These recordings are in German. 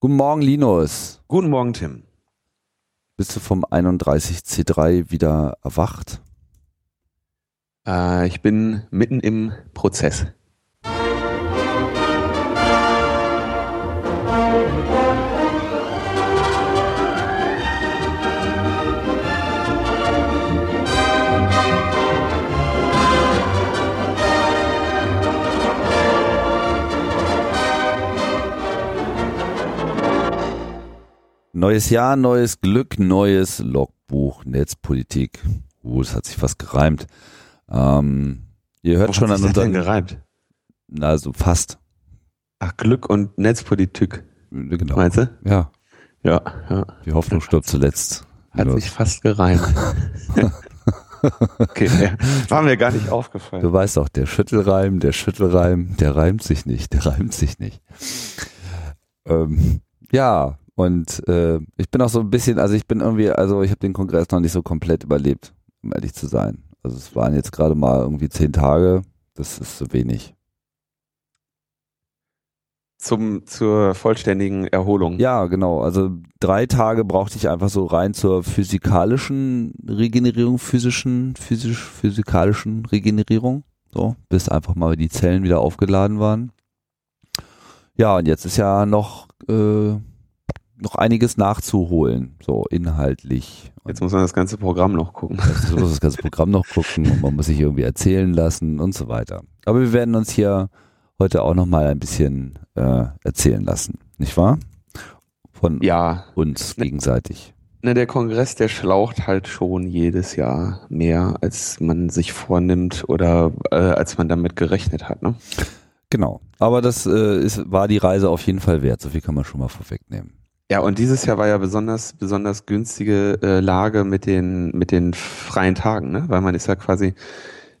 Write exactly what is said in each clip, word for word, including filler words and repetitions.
Guten Morgen, Linus. Guten Morgen, Tim. Bist du vom einunddreißig C drei wieder erwacht? Äh, ich bin mitten im Prozess. Neues Jahr, neues Glück, neues Logbuch Netzpolitik. Uh, das hat sich fast gereimt. Ähm, ihr hört Wo schon hat an sich das denn gereimt? Na, so fast. Ach, Glück und Netzpolitik. Genau. Meinst du? Ja. Ja. ja. Die Hoffnung stirbt zuletzt. Hat genau. sich fast gereimt. Okay, war mir gar nicht aufgefallen. Du weißt auch, der Schüttelreim, der Schüttelreim, der reimt sich nicht, der reimt sich nicht. Ähm, ja. Und äh, ich bin auch so ein bisschen, also ich bin irgendwie, also ich habe den Kongress noch nicht so komplett überlebt, um ehrlich zu sein. Also es waren jetzt gerade mal irgendwie zehn Tage, das ist zu wenig. Zum, zur vollständigen Erholung. Ja, genau. Also drei Tage brauchte ich einfach so rein zur physikalischen Regenerierung, physischen, physisch, physikalischen Regenerierung. So, bis einfach mal die Zellen wieder aufgeladen waren. Ja, und jetzt ist ja noch... Äh, noch einiges nachzuholen, so inhaltlich. Jetzt muss man das ganze Programm noch gucken. Jetzt muss man das ganze Programm noch gucken und man muss sich irgendwie erzählen lassen und so weiter. Aber wir werden uns hier heute auch nochmal ein bisschen äh, erzählen lassen, nicht wahr? Von ja. uns gegenseitig. Na, der Kongress, der schlaucht halt schon jedes Jahr mehr, als man sich vornimmt oder äh, als man damit gerechnet hat, ne? Genau, aber das äh, ist, war die Reise auf jeden Fall wert, so viel kann man schon mal vorwegnehmen. Ja, und dieses Jahr war ja besonders besonders günstige äh, Lage mit den mit den freien Tagen, ne? Weil man ist ja quasi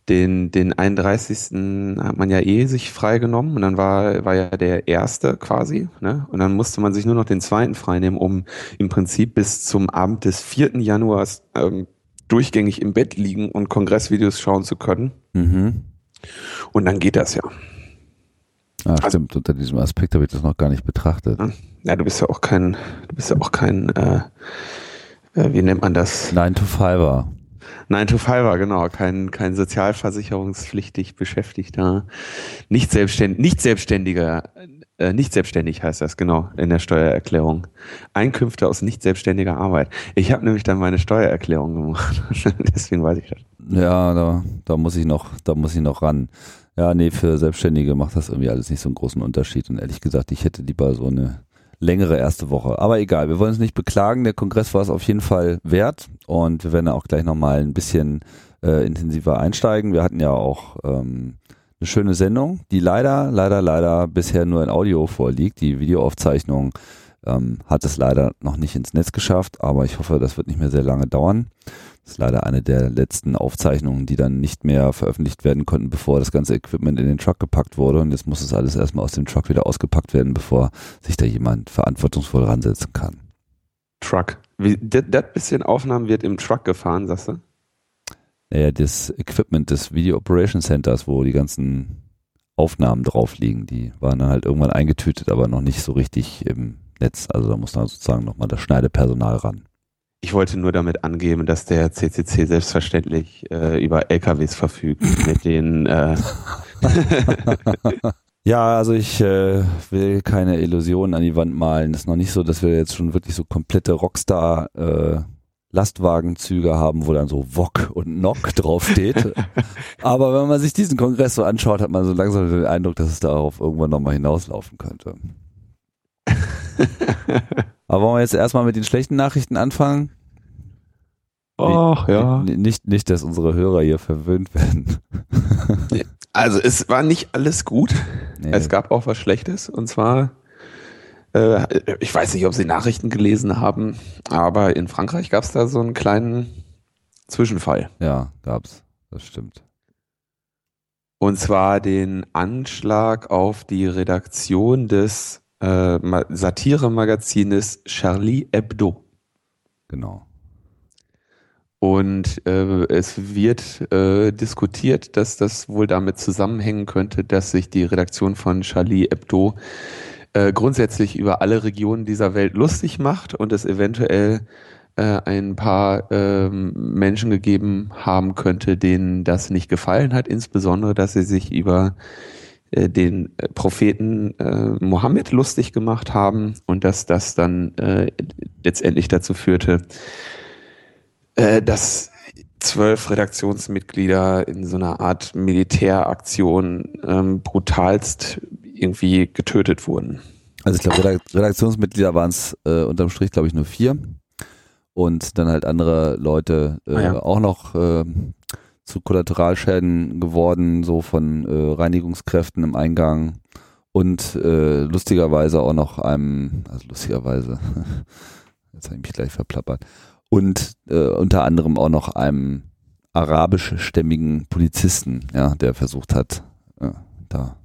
den den einunddreißigsten hat man ja eh sich freigenommen und dann war war ja der erste quasi, ne? Und dann musste man sich nur noch den zweiten freinehmen, um im Prinzip bis zum Abend des vierten Januars ähm, durchgängig im Bett liegen und Kongressvideos schauen zu können. Mhm. Und dann geht das ja. Ah, stimmt, also, unter diesem Aspekt habe ich das noch gar nicht betrachtet. Ja, du bist ja auch kein, du bist ja auch kein, äh, äh, wie nennt man das? nine to five er. nine to five er, genau, kein, kein sozialversicherungspflichtig Beschäftigter, nicht selbstständig, nicht selbstständiger, äh, nicht selbstständig heißt das, genau, in der Steuererklärung. Einkünfte aus nicht selbstständiger Arbeit. Ich habe nämlich dann meine Steuererklärung gemacht, deswegen weiß ich das. Ja, da, da muss ich noch, da muss ich noch ran. Ja, nee, für Selbstständige macht das irgendwie alles nicht so einen großen Unterschied. Und ehrlich gesagt, ich hätte lieber so eine längere erste Woche. Aber egal, wir wollen uns nicht beklagen. Der Kongress war es auf jeden Fall wert. Und wir werden ja auch gleich nochmal ein bisschen äh, intensiver einsteigen. Wir hatten ja auch ähm, eine schöne Sendung, die leider, leider, leider bisher nur in Audio vorliegt. Die Videoaufzeichnung ähm, hat es leider noch nicht ins Netz geschafft. Aber ich hoffe, das wird nicht mehr sehr lange dauern. Das ist leider eine der letzten Aufzeichnungen, die dann nicht mehr veröffentlicht werden konnten, bevor das ganze Equipment in den Truck gepackt wurde. Und jetzt muss es alles erstmal aus dem Truck wieder ausgepackt werden, bevor sich da jemand verantwortungsvoll ransetzen kann. Truck. Wie, das, das bisschen Aufnahmen wird im Truck gefahren, sagst du? Naja, das Equipment des Video Operation Centers, wo die ganzen Aufnahmen drauf liegen, die waren dann halt irgendwann eingetütet, aber noch nicht so richtig im Netz. Also da muss dann sozusagen nochmal das Schneidepersonal ran. Ich wollte nur damit angeben, dass der C C C selbstverständlich äh, über L K Ws verfügt, mit denen... Äh ja, also ich äh, will keine Illusionen an die Wand malen. Es ist noch nicht so, dass wir jetzt schon wirklich so komplette Rockstar- äh, Lastwagenzüge haben, wo dann so Wok und Nok draufsteht. Aber wenn man sich diesen Kongress so anschaut, hat man so langsam den Eindruck, dass es darauf irgendwann nochmal hinauslaufen könnte. Aber wollen wir jetzt erstmal mit den schlechten Nachrichten anfangen? Ach ja. Nicht, nicht, dass unsere Hörer hier verwöhnt werden. Also es war nicht alles gut. Nee. Es gab auch was Schlechtes. Und zwar, äh, ich weiß nicht, ob Sie Nachrichten gelesen haben, aber in Frankreich gab es da so einen kleinen Zwischenfall. Ja, gab's. Das stimmt. Und zwar den Anschlag auf die Redaktion des Äh, Satire-Magazin ist Charlie Hebdo. Genau. Und äh, es wird äh, diskutiert, dass das wohl damit zusammenhängen könnte, dass sich die Redaktion von Charlie Hebdo äh, grundsätzlich über alle Regionen dieser Welt lustig macht und es eventuell äh, ein paar äh, Menschen gegeben haben könnte, denen das nicht gefallen hat, insbesondere, dass sie sich über äh, den Propheten äh, Mohammed lustig gemacht haben und dass das dann äh, letztendlich dazu führte, äh, dass zwölf Redaktionsmitglieder in so einer Art Militäraktion ähm, brutalst irgendwie getötet wurden. Also ich glaube, Redaktionsmitglieder waren es äh, unterm Strich, glaube ich, nur vier und dann halt andere Leute äh, ah, ja. auch noch äh, zu Kollateralschäden geworden, so von äh, Reinigungskräften im Eingang und äh, lustigerweise auch noch einem, also lustigerweise, jetzt habe ich mich gleich verplappert, und äh, unter anderem auch noch einem arabischstämmigen Polizisten, ja, der versucht hat, äh, da eine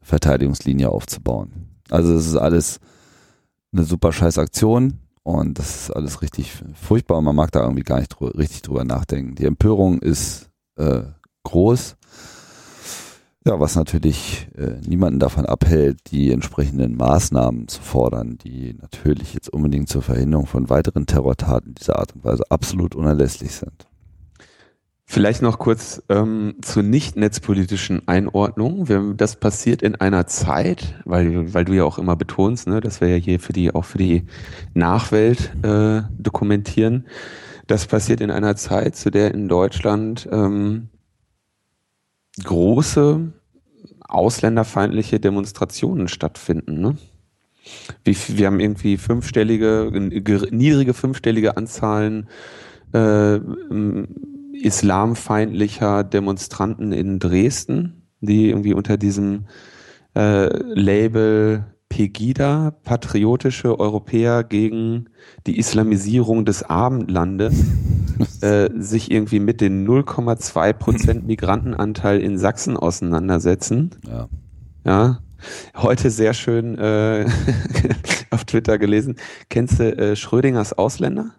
Verteidigungslinie aufzubauen. Also es ist alles eine super scheiß Aktion und das ist alles richtig furchtbar und man mag da irgendwie gar nicht drü- richtig drüber nachdenken. Die Empörung ist äh, groß, ja, was natürlich äh, niemanden davon abhält, die entsprechenden Maßnahmen zu fordern, die natürlich jetzt unbedingt zur Verhinderung von weiteren Terrortaten dieser Art und Weise absolut unerlässlich sind. Vielleicht noch kurz ähm, zur nicht-netzpolitischen Einordnung. Wir, das passiert in einer Zeit, weil, weil du ja auch immer betonst, ne, dass wir ja hier für die, auch für die Nachwelt äh, dokumentieren. Das passiert in einer Zeit, zu der in Deutschland ähm, große ausländerfeindliche Demonstrationen stattfinden. Ne? Wir, wir haben irgendwie fünfstellige, niedrige fünfstellige Anzahlen äh, islamfeindlicher Demonstranten in Dresden, die irgendwie unter diesem äh, Label Pegida, patriotische Europäer gegen die Islamisierung des Abendlandes, äh, sich irgendwie mit den null Komma zwei Prozent Migrantenanteil in Sachsen auseinandersetzen. Ja. Ja. Heute sehr schön äh, auf Twitter gelesen. Kennst du äh, Schrödingers Ausländer?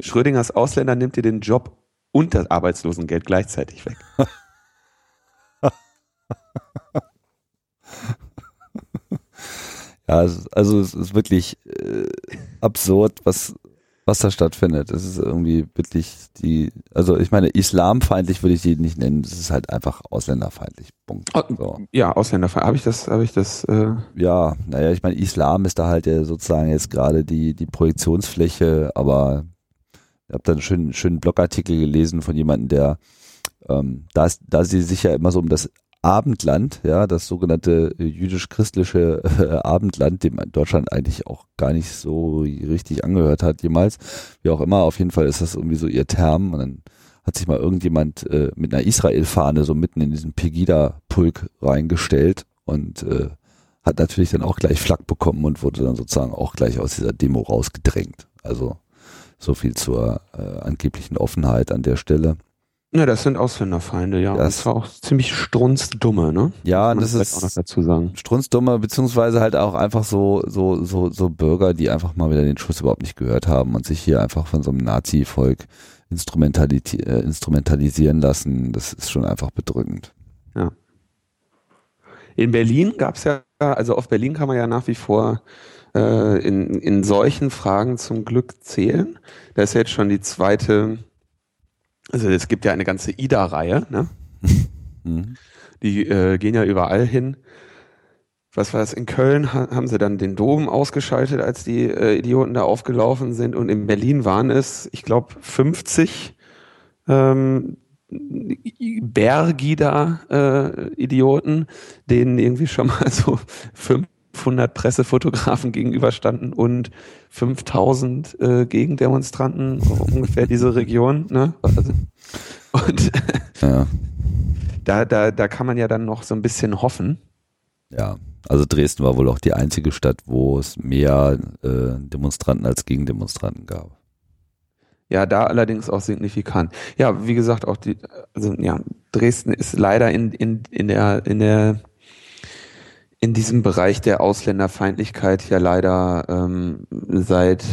Schrödingers Ausländer nimmt dir den Job und das Arbeitslosengeld gleichzeitig weg. Ja, also es ist wirklich äh, absurd, was, was da stattfindet. Es ist irgendwie wirklich die, also ich meine, islamfeindlich würde ich die nicht nennen, es ist halt einfach ausländerfeindlich. Punkt. So. Ja, ausländerfeindlich. Habe ich das, habe ich das? Äh ja, naja, ich meine, Islam ist da halt ja sozusagen jetzt gerade die, die Projektionsfläche, aber ich habe da einen schönen, schönen Blogartikel gelesen von jemandem, der, ähm, da, ist, da sie sich ja immer so um das Abendland, ja, das sogenannte jüdisch-christliche äh, Abendland, dem Deutschland eigentlich auch gar nicht so richtig angehört hat jemals, wie auch immer, auf jeden Fall ist das irgendwie so ihr Term und dann hat sich mal irgendjemand äh, mit einer Israel-Fahne so mitten in diesen Pegida-Pulk reingestellt und äh, hat natürlich dann auch gleich Flak bekommen und wurde dann sozusagen auch gleich aus dieser Demo rausgedrängt, also so viel zur äh, angeblichen Offenheit an der Stelle. Ja, das sind Ausländerfeinde, ja. Das, das war auch ziemlich strunzdumme, ne? Ja, das, das ist auch noch dazu sagen. Strunzdumme, beziehungsweise halt auch einfach so, so, so, so Bürger, die einfach mal wieder den Schuss überhaupt nicht gehört haben und sich hier einfach von so einem Nazi-Volk instrumentalisi- äh, instrumentalisieren lassen. Das ist schon einfach bedrückend. Ja. In Berlin gab's ja, also auf Berlin kann man ja nach wie vor äh, in, in solchen Fragen zum Glück zählen. Da ist ja jetzt schon die zweite. Also es gibt ja eine ganze I D A-Reihe, ne? Mhm. Die äh, gehen ja überall hin. Was war das? In Köln ha- haben sie dann den Dom ausgeschaltet, als die äh, Idioten da aufgelaufen sind. Und in Berlin waren es, ich glaube, fünfzig ähm, Bergida-Idioten, äh, denen irgendwie schon mal so fünfhundert Pressefotografen gegenüberstanden und fünftausend äh, Gegendemonstranten, ungefähr diese Region, ne? Und ja. da, da, da kann man ja dann noch so ein bisschen hoffen. Ja, also Dresden war wohl auch die einzige Stadt, wo es mehr äh, Demonstranten als Gegendemonstranten gab. Ja, da allerdings auch signifikant. Ja, wie gesagt, auch die, also ja, Dresden ist leider in, in, in der, in der in diesem Bereich der Ausländerfeindlichkeit ja leider ähm, seit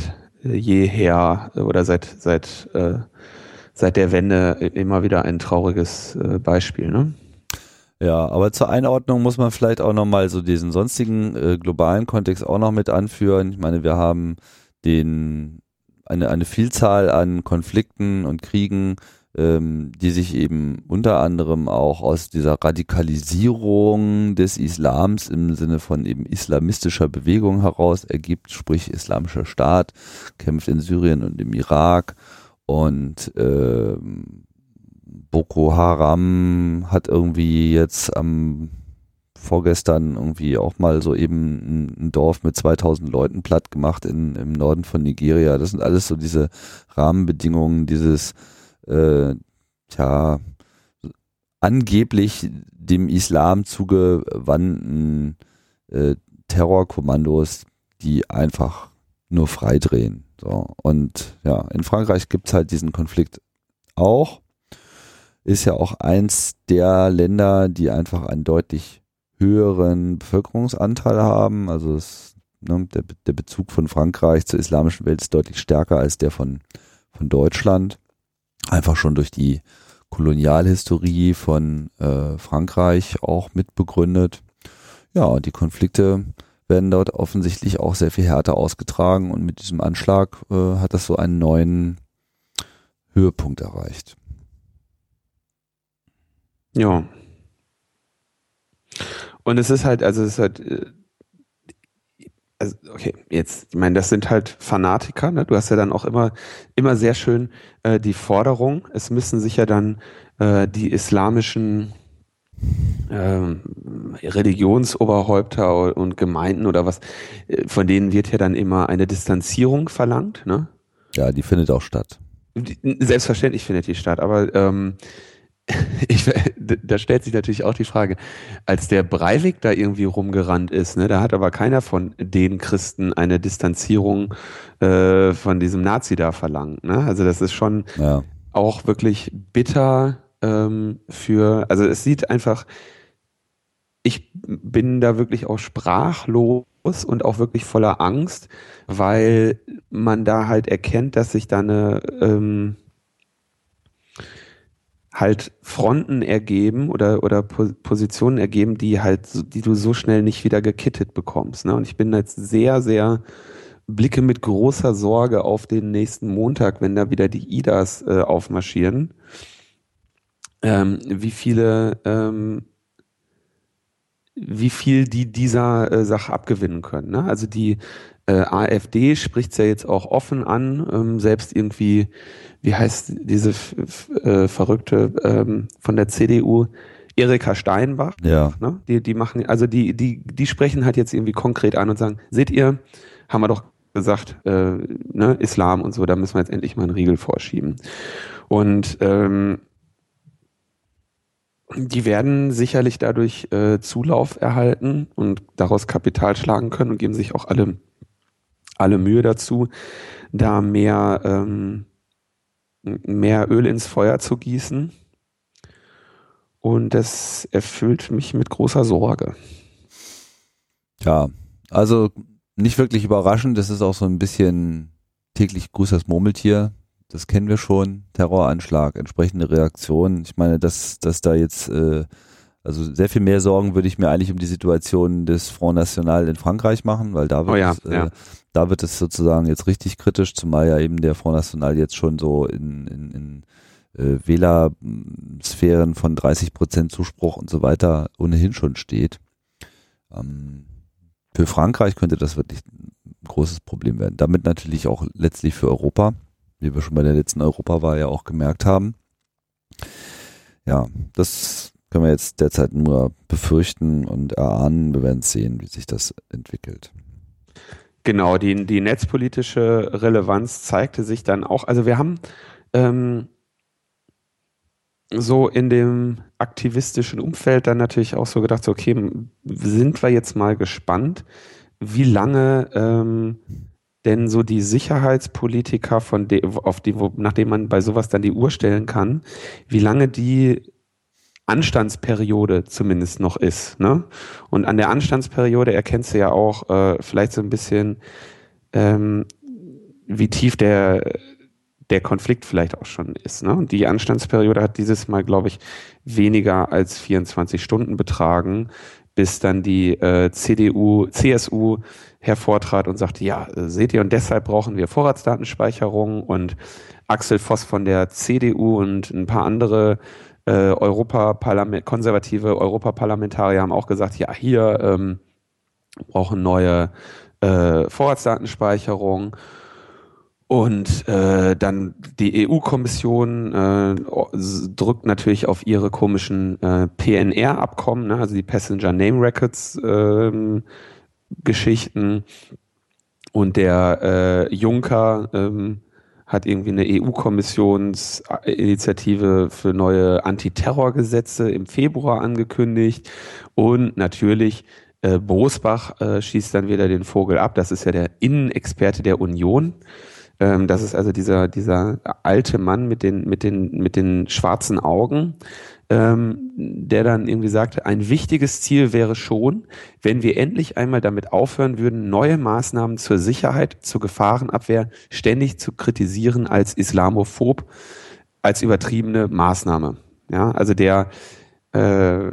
jeher oder seit seit äh, seit der Wende immer wieder ein trauriges äh, Beispiel, ne? Ja, aber zur Einordnung muss man vielleicht auch nochmal so diesen sonstigen äh, globalen Kontext auch noch mit anführen. Ich meine, wir haben den eine, eine Vielzahl an Konflikten und Kriegen, ähm, die sich eben unter anderem auch aus dieser Radikalisierung des Islams im Sinne von eben islamistischer Bewegung heraus ergibt, sprich Islamischer Staat kämpft in Syrien und im Irak und ähm, Boko Haram hat irgendwie jetzt am vorgestern irgendwie auch mal so eben ein Dorf mit zweitausend Leuten platt gemacht in, im Norden von Nigeria. Das sind alles so diese Rahmenbedingungen dieses, äh, tja, angeblich dem Islam zugewandten äh, Terrorkommandos, die einfach nur freidrehen. So. Und ja, in Frankreich gibt es halt diesen Konflikt auch. Ist ja auch eins der Länder, die einfach einen deutlich höheren Bevölkerungsanteil haben. Also es, ne, der, der Bezug von Frankreich zur islamischen Welt ist deutlich stärker als der von, von Deutschland. Einfach schon durch die Kolonialhistorie von äh, Frankreich auch mitbegründet. Ja, und die Konflikte werden dort offensichtlich auch sehr viel härter ausgetragen. Und mit diesem Anschlag äh, hat das so einen neuen Höhepunkt erreicht. Ja. Und es ist halt, also es ist halt, also okay, jetzt, ich meine, das sind halt Fanatiker, ne? Du hast ja dann auch immer, immer sehr schön äh, die Forderung, es müssen sich ja dann äh, die islamischen ähm, Religionsoberhäupter und Gemeinden oder was, von denen wird ja dann immer eine Distanzierung verlangt, ne? Ja, die findet auch statt. Selbstverständlich findet die statt, aber ähm, Ich, da stellt sich natürlich auch die Frage, als der Breivik da irgendwie rumgerannt ist, ne, da hat aber keiner von den Christen eine Distanzierung äh, von diesem Nazi da verlangt. Ne? Also das ist schon ja. auch wirklich bitter ähm, für, also es sieht einfach, ich bin da wirklich auch sprachlos und auch wirklich voller Angst, weil man da halt erkennt, dass sich da eine ähm, halt Fronten ergeben oder, oder Positionen ergeben, die halt, die du so schnell nicht wieder gekittet bekommst. Ne? Und ich bin jetzt sehr, sehr blicke mit großer Sorge auf den nächsten Montag, wenn da wieder die I D A s äh, aufmarschieren. Ähm, wie viele, ähm, wie viel die dieser äh, Sache abgewinnen können. Ne? Also die Äh, AfD spricht es ja jetzt auch offen an, ähm, selbst irgendwie, wie heißt diese f- f- äh, Verrückte ähm, von der C D U, Erika Steinbach, ja. Ne? Die, die machen, also die, die, die sprechen halt jetzt irgendwie konkret an und sagen, seht ihr, haben wir doch gesagt, äh, ne, Islam und so, da müssen wir jetzt endlich mal einen Riegel vorschieben. Und ähm, die werden sicherlich dadurch äh, Zulauf erhalten und daraus Kapital schlagen können und geben sich auch alle alle Mühe dazu, da mehr, ähm, mehr Öl ins Feuer zu gießen. Und das erfüllt mich mit großer Sorge. Ja, also nicht wirklich überraschend. Das ist auch so ein bisschen täglich grüßt das Murmeltier. Das kennen wir schon. Terroranschlag, entsprechende Reaktion. Ich meine, dass, dass da jetzt, äh, also sehr viel mehr Sorgen würde ich mir eigentlich um die Situation des Front National in Frankreich machen, weil da wird, oh ja, es, äh, ja. da wird es sozusagen jetzt richtig kritisch, zumal ja eben der Front National jetzt schon so in, in, in äh, Wählersphären von dreißig Prozent Zuspruch und so weiter ohnehin schon steht. Ähm, für Frankreich könnte das wirklich ein großes Problem werden. Damit natürlich auch letztlich für Europa, wie wir schon bei der letzten Europawahl ja auch gemerkt haben. Ja, das können wir jetzt derzeit nur befürchten und erahnen. Wir werden sehen, wie sich das entwickelt. Genau, die, die netzpolitische Relevanz zeigte sich dann auch. Also wir haben ähm, so in dem aktivistischen Umfeld dann natürlich auch so gedacht, so, okay, sind wir jetzt mal gespannt, wie lange ähm, denn so die Sicherheitspolitiker, von de- auf die, wo, nachdem man bei sowas dann die Uhr stellen kann, wie lange die Anstandsperiode zumindest noch ist. Ne? Und an der Anstandsperiode erkennst du ja auch äh, vielleicht so ein bisschen, ähm, wie tief der, der Konflikt vielleicht auch schon ist. Ne? Und die Anstandsperiode hat dieses Mal, glaube ich, weniger als vierundzwanzig Stunden betragen, bis dann die äh, C D U, C S U hervortrat und sagte, ja, äh, seht ihr, und deshalb brauchen wir Vorratsdatenspeicherung. Und Axel Voss von der C D U und ein paar andere äh, Europaparlament- konservative Europaparlamentarier haben auch gesagt, ja, hier ähm, brauchen neue äh, Vorratsdatenspeicherung. Und äh, dann die E U-Kommission äh, drückt natürlich auf ihre komischen äh, P N R-Abkommen, ne, also die Passenger Name Records-Geschichten. Ähm, und der äh, Juncker ähm, hat irgendwie eine E U-Kommissionsinitiative für neue Antiterrorgesetze im Februar angekündigt. Und natürlich äh, Bosbach äh, schießt dann wieder den Vogel ab. Das ist ja der Innenexperte der Union. Das ist also dieser dieser alte Mann mit den mit den mit den schwarzen Augen, ähm, der dann irgendwie sagte, ein wichtiges Ziel wäre schon, wenn wir endlich einmal damit aufhören würden, neue Maßnahmen zur Sicherheit, zur Gefahrenabwehr ständig zu kritisieren als islamophob, als übertriebene Maßnahme. Ja, also der äh,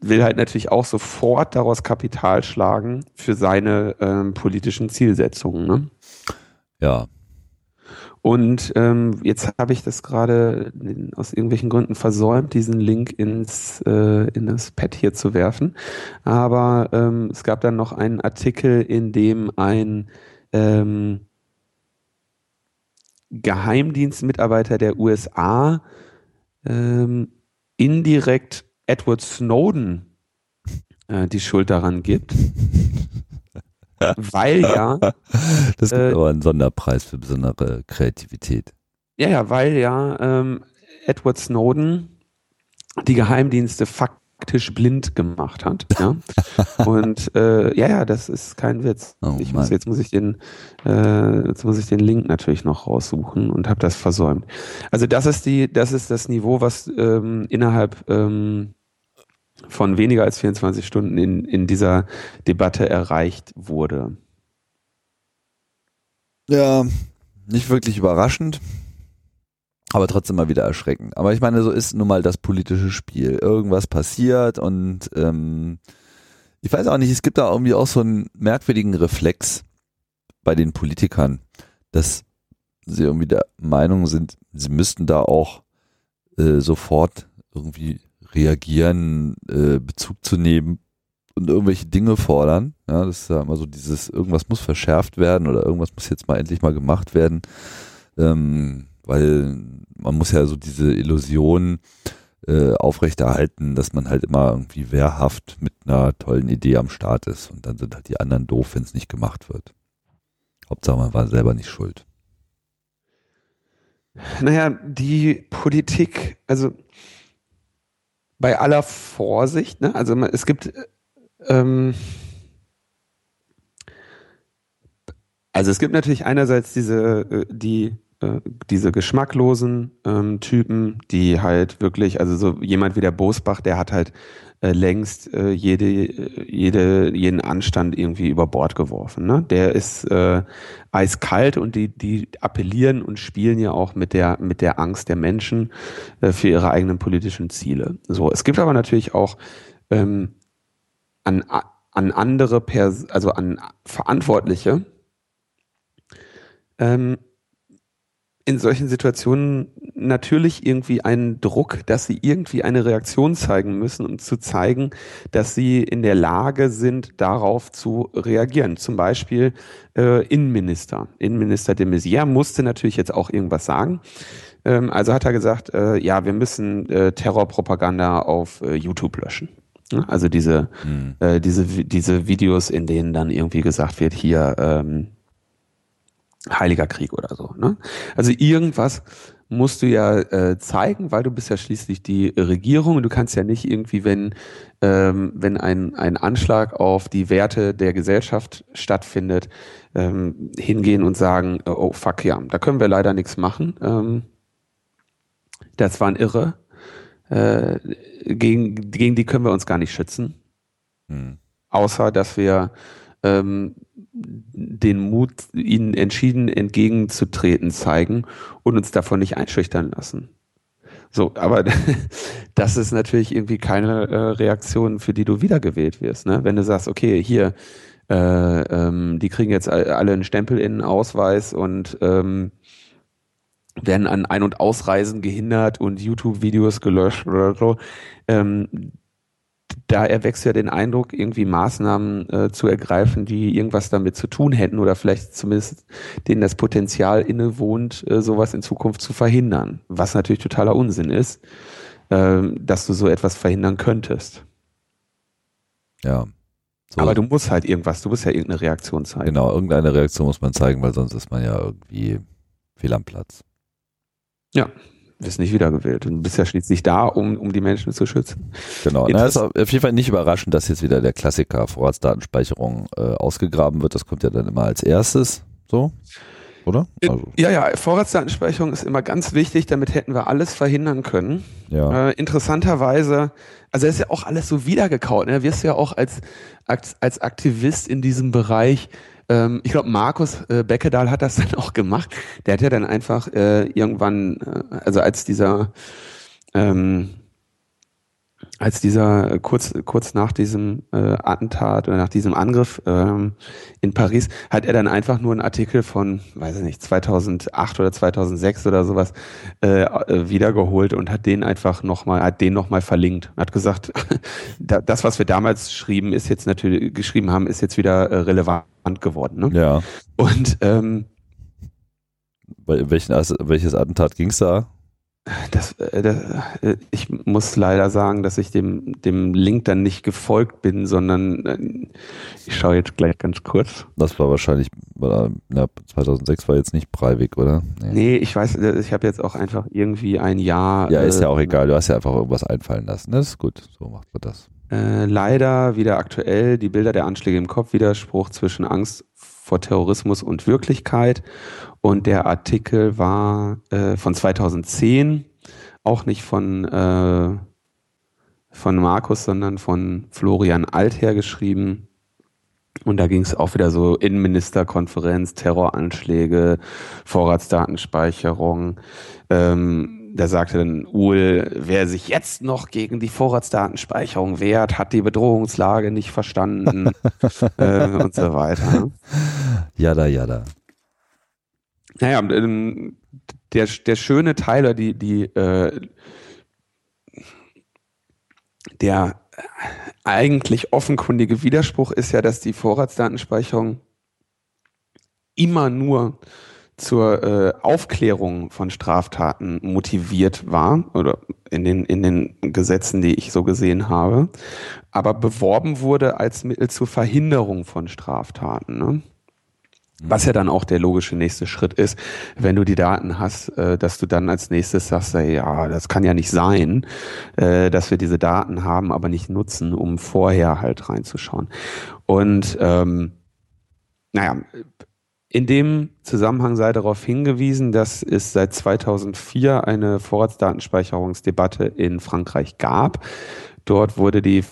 will halt natürlich auch sofort daraus Kapital schlagen für seine äh, politischen Zielsetzungen, ne? Ja. Und ähm, jetzt habe ich das gerade aus irgendwelchen Gründen versäumt, diesen Link ins äh, in das Pad hier zu werfen. Aber ähm, es gab dann noch einen Artikel, in dem ein ähm, Geheimdienstmitarbeiter der U S A ähm, indirekt Edward Snowden äh, die Schuld daran gibt. Weil ja... Das gibt äh, aber einen Sonderpreis für besondere Kreativität. Ja, ja, weil ja ähm, Edward Snowden die Geheimdienste faktisch blind gemacht hat. Ja? Und äh, ja, ja, das ist kein Witz. Oh, ich muss, jetzt, muss ich den, äh, jetzt muss ich den Link natürlich noch raussuchen und habe das versäumt. Also das ist, die, das ist das Niveau, was ähm, innerhalb... Ähm, von weniger als vierundzwanzig Stunden in, in dieser Debatte erreicht wurde. Ja, nicht wirklich überraschend, aber trotzdem mal wieder erschreckend. Aber ich meine, so ist nun mal das politische Spiel. Irgendwas passiert und ähm, ich weiß auch nicht, es gibt da irgendwie auch so einen merkwürdigen Reflex bei den Politikern, dass sie irgendwie der Meinung sind, sie müssten da auch äh, sofort irgendwie reagieren, äh, Bezug zu nehmen und irgendwelche Dinge fordern. Ja, das ist ja immer so dieses, irgendwas muss verschärft werden oder irgendwas muss jetzt mal endlich mal gemacht werden, ähm, weil man muss ja so diese Illusion äh, aufrechterhalten, dass man halt immer irgendwie wehrhaft mit einer tollen Idee am Start ist und dann sind halt die anderen doof, wenn es nicht gemacht wird. Hauptsache man war selber nicht schuld. Naja, die Politik, also bei aller Vorsicht, ne? Also es gibt ähm, also es gibt natürlich einerseits diese die äh, diese geschmacklosen ähm, Typen, die halt wirklich, also so jemand wie der Bosbach, der hat halt äh, längst äh, jede jede jeden Anstand irgendwie über Bord geworfen, ne? Der ist äh, eiskalt und die die appellieren und spielen ja auch mit der mit der Angst der Menschen äh, für ihre eigenen politischen Ziele. So, es gibt aber natürlich auch ähm, an an andere Pers- also an Verantwortliche ähm, in solchen Situationen natürlich irgendwie einen Druck, dass sie irgendwie eine Reaktion zeigen müssen, um zu zeigen, dass sie in der Lage sind, darauf zu reagieren. Zum Beispiel äh, Innenminister. Innenminister de Maizière musste natürlich jetzt auch irgendwas sagen. Ähm, also hat er gesagt, äh, ja, wir müssen äh, Terrorpropaganda auf äh, YouTube löschen. Also diese, hm. äh, diese, diese Videos, in denen dann irgendwie gesagt wird, hier... Ähm, Heiliger Krieg oder so, ne? Also irgendwas musst du ja äh, zeigen, weil du bist ja schließlich die Regierung und du kannst ja nicht irgendwie, wenn ähm, wenn ein ein Anschlag auf die Werte der Gesellschaft stattfindet, ähm, hingehen und sagen, oh fuck ja, da können wir leider nichts machen. Ähm, das waren Irre. Äh, gegen gegen die können wir uns gar nicht schützen, hm. außer dass wir ähm, den Mut, ihnen entschieden entgegenzutreten, zeigen und uns davon nicht einschüchtern lassen. So, aber das ist natürlich irgendwie keine äh, Reaktion, für die du wiedergewählt wirst, ne? Wenn du sagst, okay, hier, äh, ähm, die kriegen jetzt alle einen Stempel in den Ausweis und ähm, werden an Ein- und Ausreisen gehindert und YouTube-Videos gelöscht oder so, ähm, da erwächst du ja den Eindruck, irgendwie Maßnahmen äh, zu ergreifen, die irgendwas damit zu tun hätten oder vielleicht zumindest denen das Potenzial innewohnt, äh, sowas in Zukunft zu verhindern. Was natürlich totaler Unsinn ist, äh, dass du so etwas verhindern könntest. Ja. So. Aber du musst halt irgendwas, du musst ja irgendeine Reaktion zeigen. Genau, irgendeine Reaktion muss man zeigen, weil sonst ist man ja irgendwie fehl am Platz. Ja. Du bist nicht wiedergewählt. Du bist ja schließlich da, um, um die Menschen zu schützen. Genau. Na, ist auf jeden Fall nicht überraschend, dass jetzt wieder der Klassiker Vorratsdatenspeicherung äh, ausgegraben wird. Das kommt ja dann immer als erstes. So, oder? Also. Ja, ja. Vorratsdatenspeicherung ist immer ganz wichtig. Damit hätten wir alles verhindern können. Ja. Äh, interessanterweise, also ist ja auch alles so wiedergekaut. Ne? Wirst du ja auch als, als, als Aktivist in diesem Bereich. Ich glaube, Markus Beckedahl hat das dann auch gemacht. Der hat ja dann einfach äh, irgendwann, also als dieser, ähm, als dieser kurz kurz nach diesem äh, Attentat oder nach diesem Angriff ähm, in Paris, hat er dann einfach nur einen Artikel von, weiß ich nicht, zweitausendacht oder zweitausendsechs oder sowas äh, wiedergeholt und hat den einfach nochmal, hat den nochmal verlinkt. Hat gesagt, das, was wir damals schrieben, ist jetzt natürlich geschrieben haben, ist jetzt wieder äh, relevant geworden. Ne? Ja. Und ähm, bei welchen, welches Attentat ging es da? Das, das, ich muss leider sagen, dass ich dem, dem Link dann nicht gefolgt bin, sondern ich schaue jetzt gleich ganz kurz. Das war wahrscheinlich, na, zweitausendsechs war jetzt nicht Breivik, oder? Nee, nee, ich weiß, ich habe jetzt auch einfach irgendwie ein Jahr. Ja, ist ja auch äh, egal, du hast ja einfach irgendwas einfallen lassen. Das ist gut, so macht man das. Äh, leider wieder aktuell, die Bilder der Anschläge im Kopf, Widerspruch zwischen Angst vor Terrorismus und Wirklichkeit, und der Artikel war äh, von zweitausendzehn, auch nicht von, äh, von Markus, sondern von Florian Alt hergeschrieben, und da ging es auch wieder so Innenministerkonferenz, Terroranschläge, Vorratsdatenspeicherung. ähm, Da sagte dann Uhl, wer sich jetzt noch gegen die Vorratsdatenspeicherung wehrt, hat die Bedrohungslage nicht verstanden äh, und so weiter. Jada, jada. Naja, der, der schöne Teil, die, die, äh, der eigentlich offenkundige Widerspruch ist ja, dass die Vorratsdatenspeicherung immer nur zur äh, Aufklärung von Straftaten motiviert war, oder in den, in den Gesetzen, die ich so gesehen habe, aber beworben wurde als Mittel zur Verhinderung von Straftaten, ne? Was ja dann auch der logische nächste Schritt ist, wenn du die Daten hast, äh, dass du dann als nächstes sagst, ey, ja, das kann ja nicht sein, äh, dass wir diese Daten haben, aber nicht nutzen, um vorher halt reinzuschauen. Und ähm, naja, in dem Zusammenhang sei darauf hingewiesen, dass es seit zweitausendvier eine Vorratsdatenspeicherungsdebatte in Frankreich gab. Dort wurde die,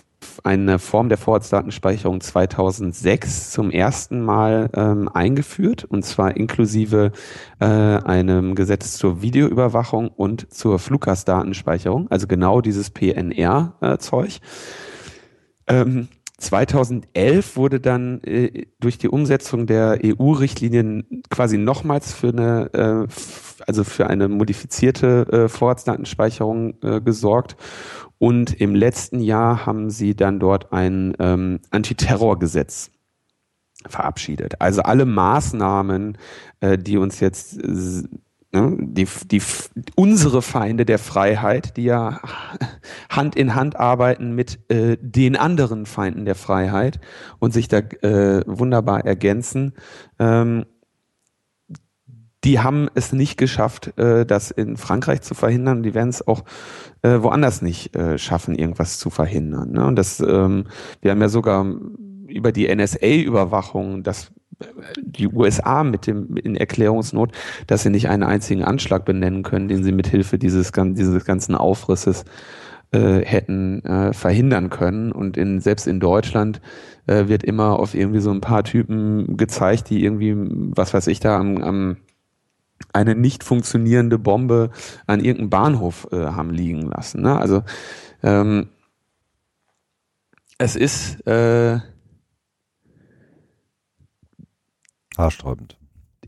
eine Form der Vorratsdatenspeicherung zweitausendsechs zum ersten Mal ähm, eingeführt, und zwar inklusive äh, einem Gesetz zur Videoüberwachung und zur Fluggastdatenspeicherung, also genau dieses P N R-Zeug. Ähm, zweitausendelf wurde dann äh, durch die Umsetzung der E U-Richtlinien quasi nochmals für eine, äh, f- also für eine modifizierte äh, Vorratsdatenspeicherung äh, gesorgt. Und im letzten Jahr haben sie dann dort ein ähm, Antiterrorgesetz verabschiedet. Also alle Maßnahmen, äh, die uns jetzt äh, Die, die, unsere Feinde der Freiheit, die ja Hand in Hand arbeiten mit äh, den anderen Feinden der Freiheit und sich da äh, wunderbar ergänzen, ähm, die haben es nicht geschafft, äh, das in Frankreich zu verhindern. Die werden es auch äh, woanders nicht äh, schaffen, irgendwas zu verhindern, ne? Und das, ähm, wir haben ja sogar über die N S A-Überwachung das die U S A mit dem in Erklärungsnot, dass sie nicht einen einzigen Anschlag benennen können, den sie mithilfe dieses, dieses ganzen Aufrisses äh, hätten äh, verhindern können. Und in, selbst in Deutschland äh, wird immer auf irgendwie so ein paar Typen gezeigt, die irgendwie, was weiß ich da, am, am eine nicht funktionierende Bombe an irgendeinem Bahnhof äh, haben liegen lassen. Ne? Also ähm, es ist äh, haarsträubend.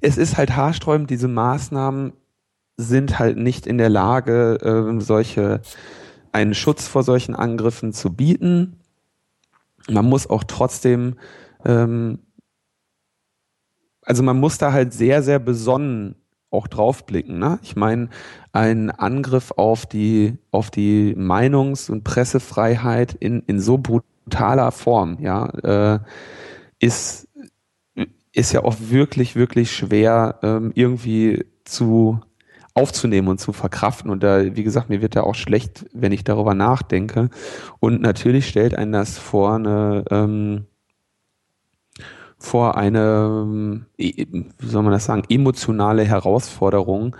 Es ist halt haarsträubend, diese Maßnahmen sind halt nicht in der Lage, äh, solche, einen Schutz vor solchen Angriffen zu bieten. Man muss auch trotzdem, ähm, also man muss da halt sehr, sehr besonnen auch draufblicken. Ne? Ich meine, ein Angriff auf die, auf die Meinungs- und Pressefreiheit in, in so brutaler Form, ja, äh, ist, ist ja auch wirklich, wirklich schwer ähm, irgendwie zu aufzunehmen und zu verkraften. Und da, wie gesagt, mir wird da auch schlecht, wenn ich darüber nachdenke. Und natürlich stellt einen das vor eine, ähm, vor eine, wie soll man das sagen, emotionale Herausforderung,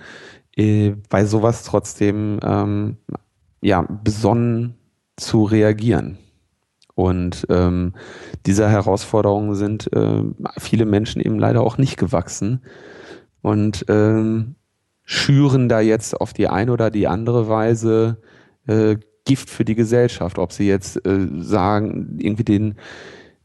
äh, bei sowas trotzdem ähm, ja, besonnen zu reagieren. Und ähm, dieser Herausforderung sind äh, viele Menschen eben leider auch nicht gewachsen. Und ähm, schüren da jetzt auf die eine oder die andere Weise äh, Gift für die Gesellschaft, ob sie jetzt äh, sagen, irgendwie den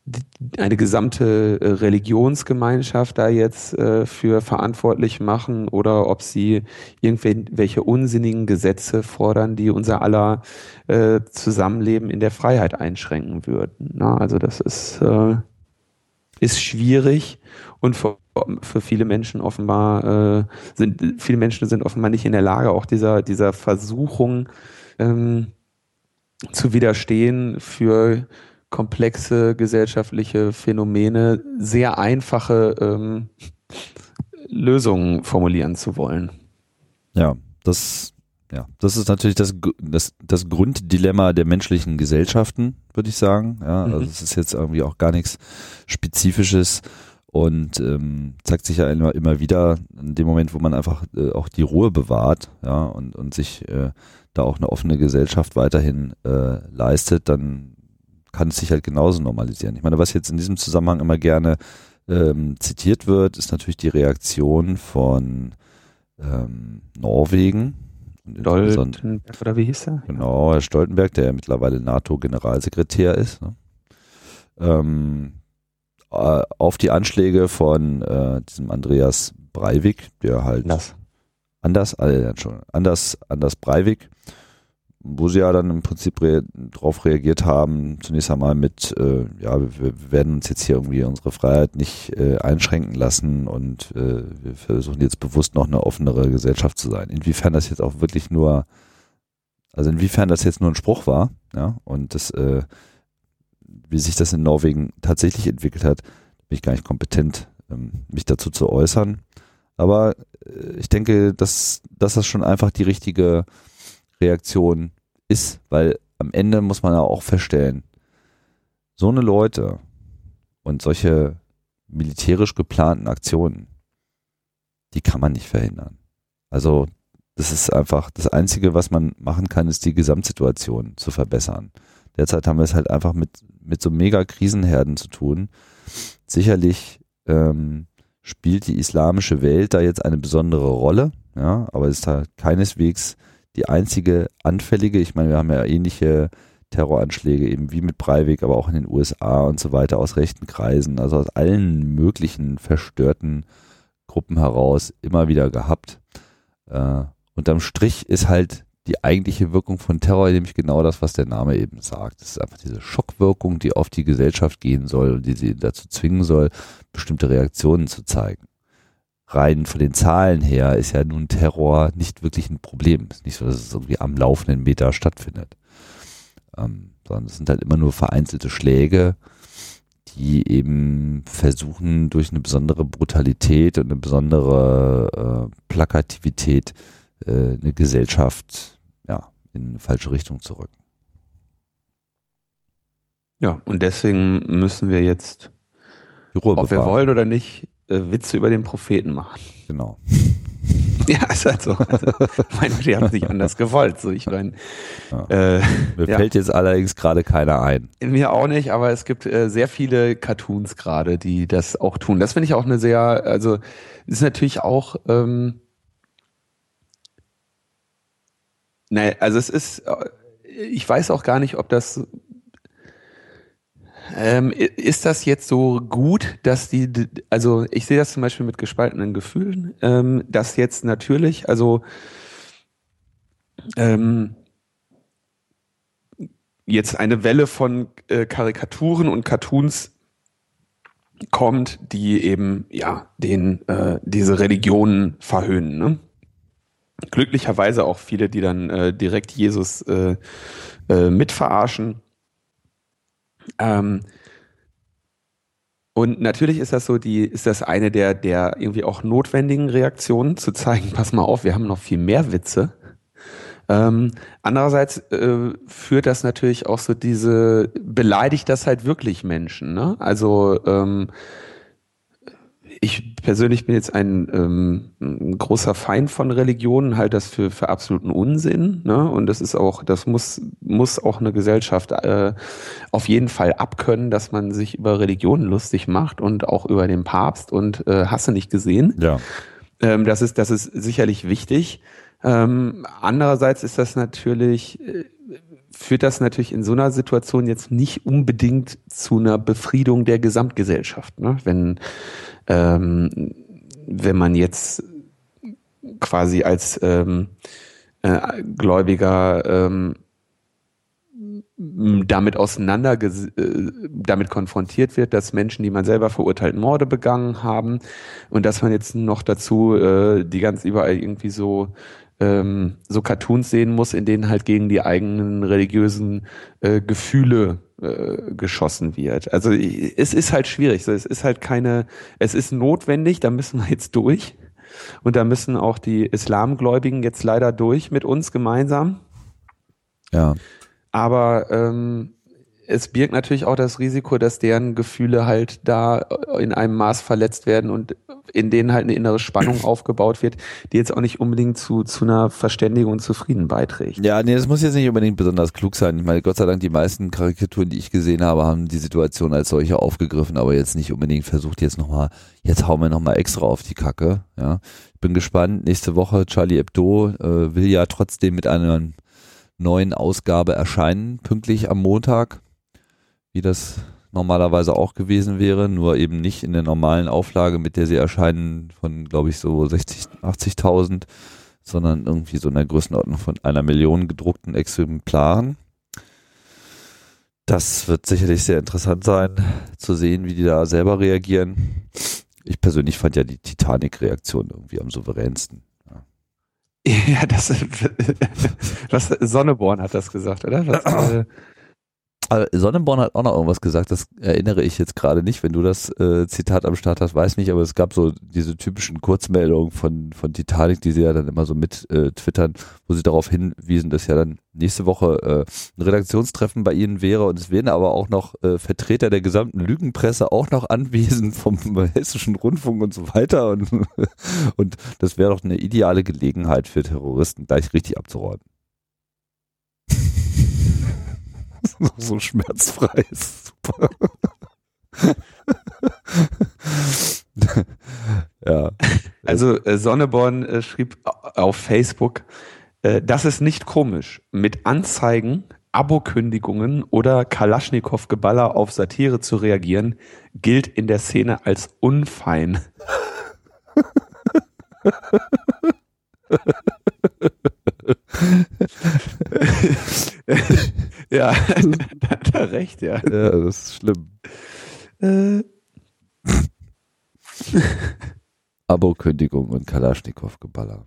die, eine gesamte äh, Religionsgemeinschaft da jetzt äh, für verantwortlich machen oder ob sie irgendwelche unsinnigen Gesetze fordern, die unser aller äh, Zusammenleben in der Freiheit einschränken würden. Na, also das ist, äh, ist schwierig und vor für viele Menschen offenbar äh, sind viele Menschen sind offenbar nicht in der Lage, auch dieser dieser Versuchung ähm, zu widerstehen, für komplexe gesellschaftliche Phänomene sehr einfache ähm, Lösungen formulieren zu wollen. Ja, das ja, das ist natürlich das das, das Grunddilemma der menschlichen Gesellschaften, würde ich sagen. Ja, also es mhm. ist jetzt irgendwie auch gar nichts Spezifisches. Und ähm, zeigt sich ja immer, immer wieder in dem Moment, wo man einfach äh, auch die Ruhe bewahrt, ja, und, und sich äh, da auch eine offene Gesellschaft weiterhin äh, leistet, dann kann es sich halt genauso normalisieren. Ich meine, was jetzt in diesem Zusammenhang immer gerne ähm, zitiert wird, ist natürlich die Reaktion von ähm, Norwegen. Stoltenberg, oder wie hieß er? Genau, Herr Stoltenberg, der ja mittlerweile NATO-Generalsekretär ist. Ne? Ähm, auf die Anschläge von äh, diesem Anders Breivik, der halt Anders, Anders, äh, Anders, Anders Breivik, wo sie ja dann im Prinzip re- drauf reagiert haben, zunächst einmal mit, äh, ja, wir, wir werden uns jetzt hier irgendwie unsere Freiheit nicht äh, einschränken lassen und äh, wir versuchen jetzt bewusst noch eine offenere Gesellschaft zu sein. Inwiefern das jetzt auch wirklich nur, also inwiefern das jetzt nur ein Spruch war, ja, und das, äh, wie sich das in Norwegen tatsächlich entwickelt hat, bin ich gar nicht kompetent, mich dazu zu äußern. Aber ich denke, dass, dass das schon einfach die richtige Reaktion ist, weil am Ende muss man ja auch feststellen, so eine Leute und solche militärisch geplanten Aktionen, die kann man nicht verhindern. Also das ist einfach, das Einzige, was man machen kann, ist die Gesamtsituation zu verbessern. Derzeit haben wir es halt einfach mit, mit so mega Krisenherden zu tun. Sicherlich ähm, spielt die islamische Welt da jetzt eine besondere Rolle, ja, aber es ist halt keineswegs die einzige anfällige. Ich meine, wir haben ja ähnliche Terroranschläge eben wie mit Breivik, aber auch in den U S A und so weiter aus rechten Kreisen, also aus allen möglichen verstörten Gruppen heraus immer wieder gehabt. Äh, unterm Strich ist halt die eigentliche Wirkung von Terror, nämlich genau das, was der Name eben sagt. Es ist einfach diese Schockwirkung, die auf die Gesellschaft gehen soll und die sie dazu zwingen soll, bestimmte Reaktionen zu zeigen. Rein von den Zahlen her ist ja nun Terror nicht wirklich ein Problem. Es ist nicht so, dass es irgendwie am laufenden Meter stattfindet. Ähm, sondern es sind halt immer nur vereinzelte Schläge, die eben versuchen, durch eine besondere Brutalität und eine besondere äh, Plakativität äh, eine Gesellschaft ja, in eine falsche Richtung zu rücken. Ja, und deswegen müssen wir jetzt, ob wir wollen oder nicht, äh, Witze über den Propheten machen. Genau. Ja, ist halt so. Also, meine, die haben es nicht anders gewollt. So, ich mein, ja. äh, Mir ja. fällt jetzt allerdings gerade keiner ein. Mir auch nicht, aber es gibt äh, sehr viele Cartoons gerade, die das auch tun. Das finde ich auch eine sehr, also ist natürlich auch, ähm, naja, also es ist, ich weiß auch gar nicht, ob das, Ähm, ist das jetzt so gut, dass die, also ich sehe das zum Beispiel mit gespaltenen Gefühlen, ähm, dass jetzt natürlich, also ähm, jetzt eine Welle von äh, Karikaturen und Cartoons kommt, die eben ja den äh, diese Religionen verhöhnen, ne? Glücklicherweise auch viele, die dann äh, direkt Jesus äh, äh, mitverarschen. Ähm, und natürlich ist das so, die, ist das eine der, der irgendwie auch notwendigen Reaktionen, zu zeigen, pass mal auf, wir haben noch viel mehr Witze. Ähm, andererseits äh, führt das natürlich auch so diese, beleidigt das halt wirklich Menschen, ne? Also ähm, ich persönlich bin jetzt ein, ähm, ein großer Feind von Religionen, halte das für, für absoluten Unsinn, ne? Und das ist auch, das muss, muss auch eine Gesellschaft äh, auf jeden Fall abkönnen, dass man sich über Religionen lustig macht und auch über den Papst und äh, hasse nicht gesehen. Ja. Ähm, das ist, das ist sicherlich wichtig. Ähm, andererseits ist das natürlich, äh, führt das natürlich in so einer Situation jetzt nicht unbedingt zu einer Befriedung der Gesamtgesellschaft, ne? Wenn Ähm, wenn man jetzt quasi als ähm, äh, Gläubiger ähm, damit auseinander äh, damit konfrontiert wird, dass Menschen, die man selber verurteilt, Morde begangen haben und dass man jetzt noch dazu äh, die ganz überall irgendwie so ähm, so Cartoons sehen muss, in denen halt gegen die eigenen religiösen äh, Gefühle geschossen wird. Also es ist halt schwierig. Es ist halt keine, es ist notwendig, da müssen wir jetzt durch. Und da müssen auch die Islamgläubigen jetzt leider durch mit uns gemeinsam. Ja. Aber ähm, es birgt natürlich auch das Risiko, dass deren Gefühle halt da in einem Maß verletzt werden und in denen halt eine innere Spannung aufgebaut wird, die jetzt auch nicht unbedingt zu, zu einer Verständigung und Zufrieden beiträgt. Ja, nee, das muss jetzt nicht unbedingt besonders klug sein. Ich meine, Gott sei Dank, die meisten Karikaturen, die ich gesehen habe, haben die Situation als solche aufgegriffen, aber jetzt nicht unbedingt versucht, jetzt nochmal, jetzt hauen wir nochmal extra auf die Kacke. Ja, ich bin gespannt, nächste Woche Charlie Hebdo äh, will ja trotzdem mit einer neuen Ausgabe erscheinen, pünktlich am Montag, wie das normalerweise auch gewesen wäre, nur eben nicht in der normalen Auflage, mit der sie erscheinen von, glaube ich, so sechzig, achtzigtausend, sondern irgendwie so in der Größenordnung von einer Million gedruckten Exemplaren. Das wird sicherlich sehr interessant sein, zu sehen, wie die da selber reagieren. Ich persönlich fand ja die Titanic-Reaktion irgendwie am souveränsten. Ja, ja das, das Sonneborn hat das gesagt, oder? Das, Also Sonneborn hat auch noch irgendwas gesagt, das erinnere ich jetzt gerade nicht, wenn du das äh, Zitat am Start hast, weiß nicht, aber es gab so diese typischen Kurzmeldungen von, von Titanic, die sie ja dann immer so mit äh, twittern, wo sie darauf hinwiesen, dass ja dann nächste Woche äh, ein Redaktionstreffen bei ihnen wäre und es wären aber auch noch äh, Vertreter der gesamten Lügenpresse auch noch anwesend vom Hessischen Rundfunk und so weiter und, und das wäre doch eine ideale Gelegenheit für Terroristen, gleich richtig abzuräumen. So schmerzfrei ist super. Ja. Also äh, Sonneborn äh, schrieb auf Facebook, äh, das ist nicht komisch. Mit Anzeigen, Abokündigungen oder Kalaschnikow-Geballer auf Satire zu reagieren, gilt in der Szene als unfein. Ja, da hat er recht, ja. Ja, das ist schlimm. Äh. Abokündigung und Kalaschnikow-Geballer.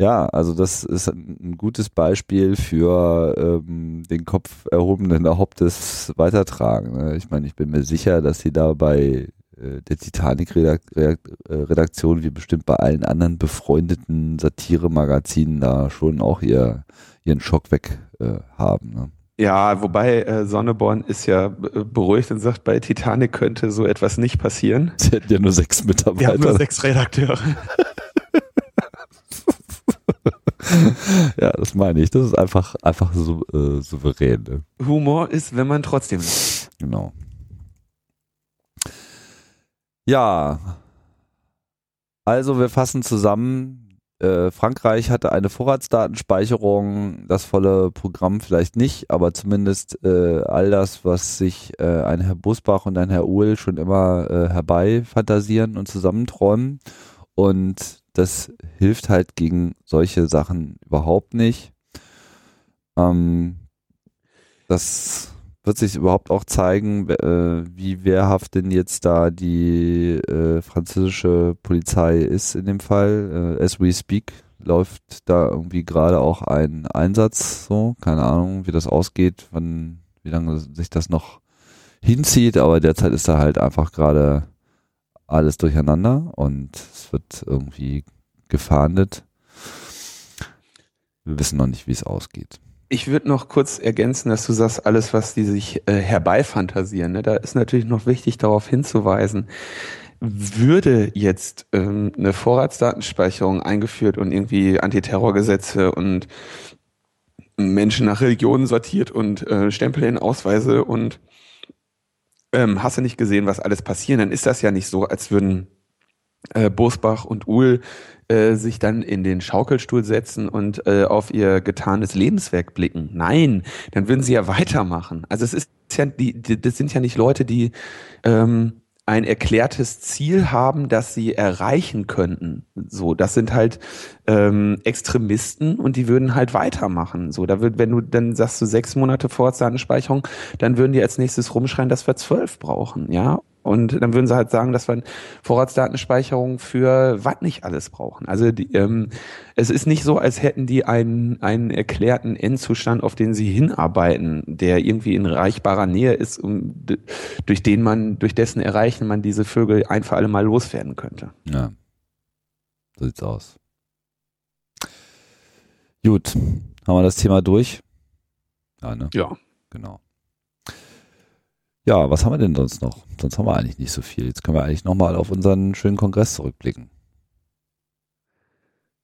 Ja, also das ist ein gutes Beispiel für ähm, den Kopf erhobenen Hauptes weitertragen. Ich meine, ich bin mir sicher, dass sie da bei der Titanic-Redaktion wie bestimmt bei allen anderen befreundeten Satire-Magazinen da schon auch ihr, ihren Schock weg äh, haben. Ne? Ja, wobei äh, Sonneborn ist ja beruhigt und sagt, bei Titanic könnte so etwas nicht passieren. Sie hätten ja nur sechs Mitarbeiter. Wir haben nur sechs Redakteure. Ja, das meine ich. Das ist einfach, einfach so, äh, souverän. Ne? Humor ist, wenn man trotzdem lacht. Genau. Ja, also wir fassen zusammen. Äh, Frankreich hatte eine Vorratsdatenspeicherung, das volle Programm vielleicht nicht, aber zumindest äh, all das, was sich äh, ein Herr Bosbach und ein Herr Uhl schon immer äh, herbeifantasieren und zusammenträumen. Und das hilft halt gegen solche Sachen überhaupt nicht. Ähm, das wird sich überhaupt auch zeigen, äh, wie wehrhaft denn jetzt da die äh, französische Polizei ist in dem Fall. Äh, as we speak läuft da irgendwie gerade auch ein Einsatz. So, keine Ahnung, wie das ausgeht, wann, wie lange sich das noch hinzieht. Aber derzeit ist da halt einfach gerade alles durcheinander und es wird irgendwie gefahndet. Wir wissen noch nicht, wie es ausgeht. Ich würde noch kurz ergänzen, dass du sagst, alles, was die sich äh, herbeifantasieren, ne? Da ist natürlich noch wichtig, darauf hinzuweisen, würde jetzt ähm, eine Vorratsdatenspeicherung eingeführt und irgendwie Antiterrorgesetze und Menschen nach Religionen sortiert und äh, Stempel in Ausweise und hast du nicht gesehen, was alles passiert, dann ist das ja nicht so, als würden äh, Bosbach und Uhl äh, sich dann in den Schaukelstuhl setzen und äh, auf ihr getanes Lebenswerk blicken. Nein, dann würden sie ja weitermachen. Also es ist ja, die, die, das sind ja nicht Leute, die ähm, ein erklärtes Ziel haben, das sie erreichen könnten. So, das sind halt ähm, Extremisten und die würden halt weitermachen. So, da wird, wenn du dann sagst du sechs Monate Vorratsdatenspeicherung, dann würden die als nächstes rumschreien, dass wir zwölf brauchen, ja. Und dann würden sie halt sagen, dass wir Vorratsdatenspeicherung für was nicht alles brauchen. Also die, ähm, es ist nicht so, als hätten die einen, einen erklärten Endzustand, auf den sie hinarbeiten, der irgendwie in erreichbarer Nähe ist, um, durch den man, durch dessen Erreichen man diese Vögel ein für alle Mal loswerden könnte. Ja, so sieht's aus. Gut, haben wir das Thema durch? Ja, ne? Ja. Genau. Ja, was haben wir denn sonst noch? Sonst haben wir eigentlich nicht so viel. Jetzt können wir eigentlich nochmal auf unseren schönen Kongress zurückblicken.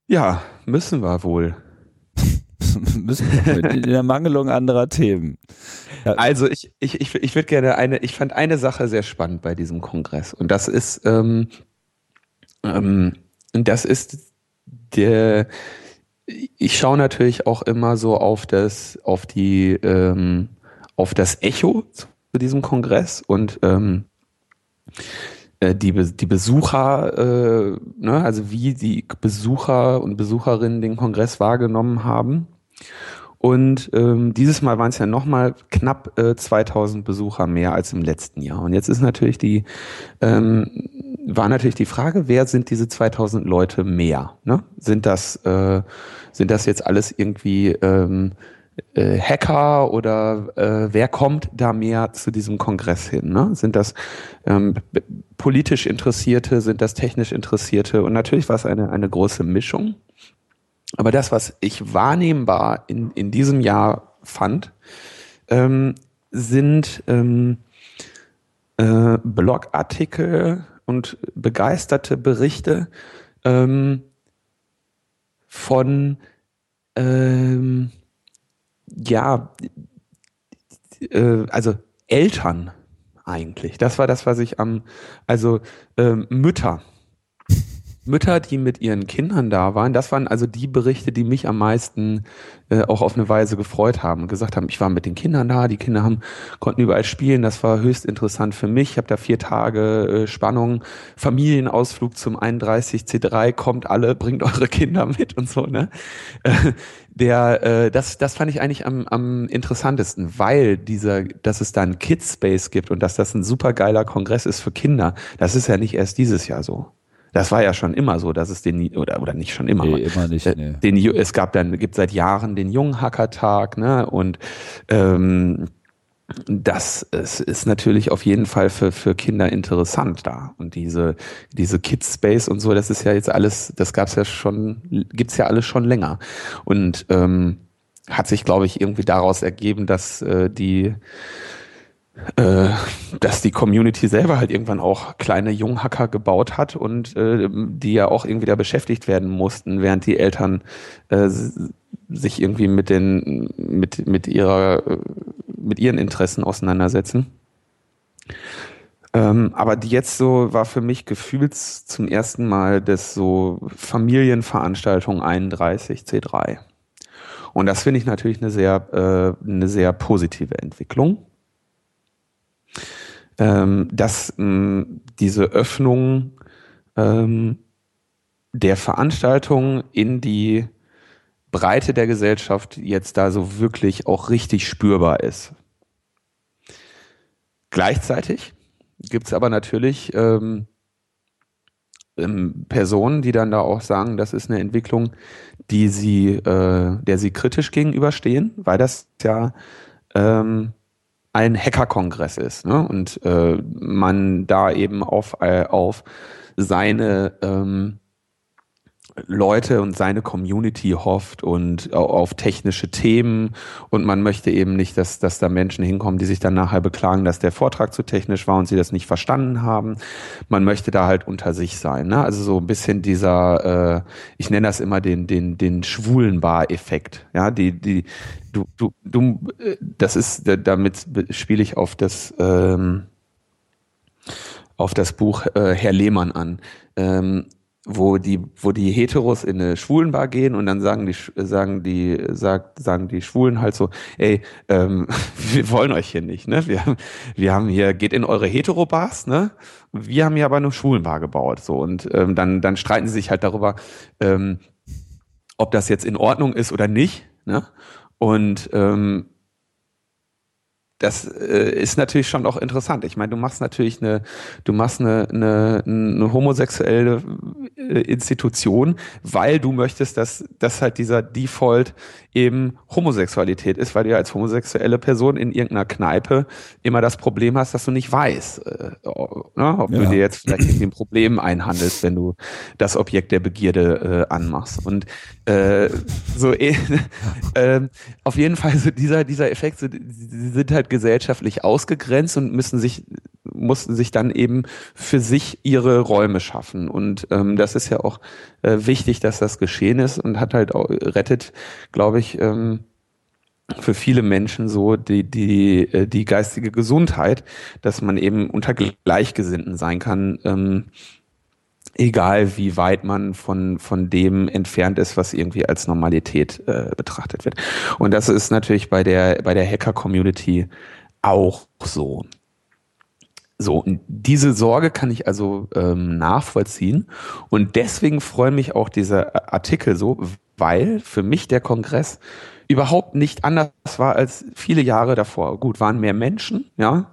Ja, müssen wir wohl. müssen wir in der Mangelung anderer Themen. Ja. Also ich, ich, ich, ich würde gerne eine, ich fand eine Sache sehr spannend bei diesem Kongress. Und das ist, ähm, ähm, das ist der, ich schaue natürlich auch immer so auf das, auf die, ähm, auf das Echo zu diesem Kongress und ähm, die, Be- die Besucher, äh, ne, also wie die Besucher und Besucherinnen den Kongress wahrgenommen haben. Und ähm, dieses Mal waren es ja nochmal knapp äh, zweitausend Besucher mehr als im letzten Jahr. Und jetzt ist natürlich die, ähm, war natürlich die Frage, wer sind diese zweitausend Leute mehr? Ne? Sind das, äh, sind das jetzt alles irgendwie ähm, Hacker oder äh, wer kommt da mehr zu diesem Kongress hin? Ne? Sind das ähm, b- politisch Interessierte, sind das technisch Interessierte? Und natürlich war es eine, eine große Mischung. Aber das, was ich wahrnehmbar in, in diesem Jahr fand, ähm, sind ähm, äh, Blogartikel und begeisterte Berichte ähm, von ähm, ja, äh, also Eltern eigentlich. Das war das, was ich am, also äh, Mütter. Mütter, die mit ihren Kindern da waren, das waren also die Berichte, die mich am meisten äh, auch auf eine Weise gefreut haben. Gesagt haben, ich war mit den Kindern da, die Kinder haben konnten überall spielen, das war höchst interessant für mich. Ich habe da vier Tage äh, Spannung, Familienausflug zum einunddreißig C drei, kommt alle, bringt eure Kinder mit und so, ne? Äh, der, äh, das, das fand ich eigentlich am, am interessantesten, weil dieser, dass es da einen Kidspace gibt und dass das ein super geiler Kongress ist für Kinder, das ist ja nicht erst dieses Jahr so. Das war ja schon immer so, dass es den, oder, oder nicht schon immer. Nee, immer nicht, nee. Den, es gab dann, gibt seit Jahren den Junghacker-Tag, ne, und, ähm, das es ist natürlich auf jeden Fall für, für Kinder interessant da. Und diese, diese Kids-Space und so, das ist ja jetzt alles, das gab's ja schon, gibt's ja alles schon länger. Und, ähm, hat sich, glaube ich, irgendwie daraus ergeben, dass äh, die äh, dass die Community selber halt irgendwann auch kleine Junghacker gebaut hat und äh, die ja auch irgendwie da beschäftigt werden mussten, während die Eltern äh, sich irgendwie mit den mit mit ihrer mit ihren Interessen auseinandersetzen. Ähm, aber die jetzt so war für mich gefühlt zum ersten Mal das so Familienveranstaltung einunddreißig C drei. Und das finde ich natürlich eine sehr, äh, eine sehr positive Entwicklung. Ähm, dass mh, diese Öffnung ähm, der Veranstaltung in die Breite der Gesellschaft jetzt da so wirklich auch richtig spürbar ist. Gleichzeitig gibt es aber natürlich ähm, ähm, Personen, die dann da auch sagen, das ist eine Entwicklung, die sie, äh, der sie kritisch gegenüberstehen, weil das ja ähm, ein Hackerkongress ist, ne? Und äh, man da eben auf, äh, auf seine ähm, Leute und seine Community hofft und auf technische Themen, und man möchte eben nicht, dass, dass da Menschen hinkommen, die sich dann nachher beklagen, dass der Vortrag zu technisch war und sie das nicht verstanden haben. Man möchte da halt unter sich sein, ne? Also so ein bisschen dieser, äh, ich nenne das immer den, den, den Schwulenbar-Effekt. Ja, die, die, du, du, du, das ist, damit spiele ich auf das, ähm, auf das Buch äh, Herr Lehmann an. Ähm, wo die wo die Heteros in eine Schwulenbar gehen und dann sagen die sagen die sagt sagen die Schwulen halt so, ey, ähm, wir wollen euch hier nicht, ne, wir wir haben hier, geht in eure Heterobars, ne, wir haben hier aber eine Schwulenbar gebaut, so, und ähm, dann dann streiten sie sich halt darüber, ähm, ob das jetzt in Ordnung ist oder nicht, ne, und ähm, das äh, ist natürlich schon auch interessant. Ich meine, du machst natürlich eine, du machst eine, eine, eine homosexuelle Institution, weil du möchtest, dass, dass halt dieser Default eben Homosexualität ist, weil du ja als homosexuelle Person in irgendeiner Kneipe immer das Problem hast, dass du nicht weißt, äh, ne, ob ja. du dir jetzt vielleicht irgendwie ein Problem einhandelst, wenn du das Objekt der Begierde äh, anmachst. Und äh, so äh, äh, auf jeden Fall so dieser, dieser Effekt, so, sie sind halt gesellschaftlich ausgegrenzt und müssen sich, mussten sich dann eben für sich ihre Räume schaffen. Und ähm, das ist ja auch äh, wichtig, dass das geschehen ist, und hat halt auch, rettet, glaube ich, ähm, für viele Menschen so die, die, die geistige Gesundheit, dass man eben unter Gleichgesinnten sein kann, ähm, egal wie weit man von, von dem entfernt ist, was irgendwie als Normalität äh, betrachtet wird. Und das ist natürlich bei der, bei der Hacker-Community auch so. So, und diese Sorge kann ich also ähm, nachvollziehen, und deswegen freuen mich auch diese Artikel so, weil für mich der Kongress überhaupt nicht anders war als viele Jahre davor. Gut, waren mehr Menschen, ja,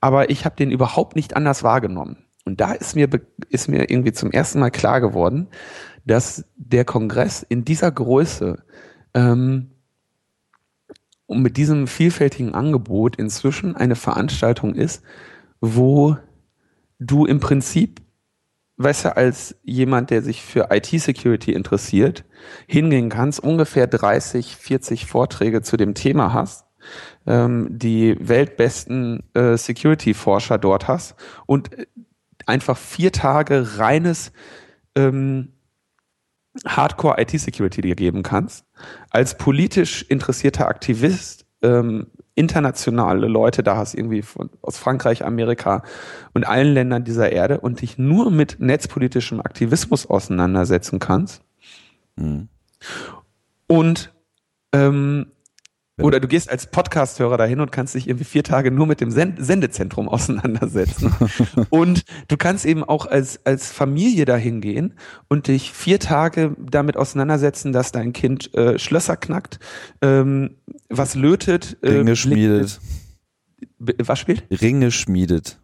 aber ich habe den überhaupt nicht anders wahrgenommen. Und da ist mir ist mir irgendwie zum ersten Mal klar geworden, dass der Kongress in dieser Größe ähm, und mit diesem vielfältigen Angebot inzwischen eine Veranstaltung ist, wo du im Prinzip, weißt du, als jemand, der sich für I T-Security interessiert, hingehen kannst, ungefähr dreißig, vierzig Vorträge zu dem Thema hast, ähm, die weltbesten äh, Security-Forscher dort hast und einfach vier Tage reines ähm, Hardcore-I T-Security dir geben kannst, als politisch interessierter Aktivist, ähm, internationale Leute da hast, irgendwie von, aus Frankreich, Amerika und allen Ländern dieser Erde, und dich nur mit netzpolitischem Aktivismus auseinandersetzen kannst. Mhm. Und ähm, oder du gehst als Podcast-Hörer dahin und kannst dich irgendwie vier Tage nur mit dem Sendezentrum auseinandersetzen. Und du kannst eben auch als, als Familie dahin gehen und dich vier Tage damit auseinandersetzen, dass dein Kind äh, Schlösser knackt, ähm, was lötet. Äh, Ringe schmiedet. Was spielt? Ringe schmiedet.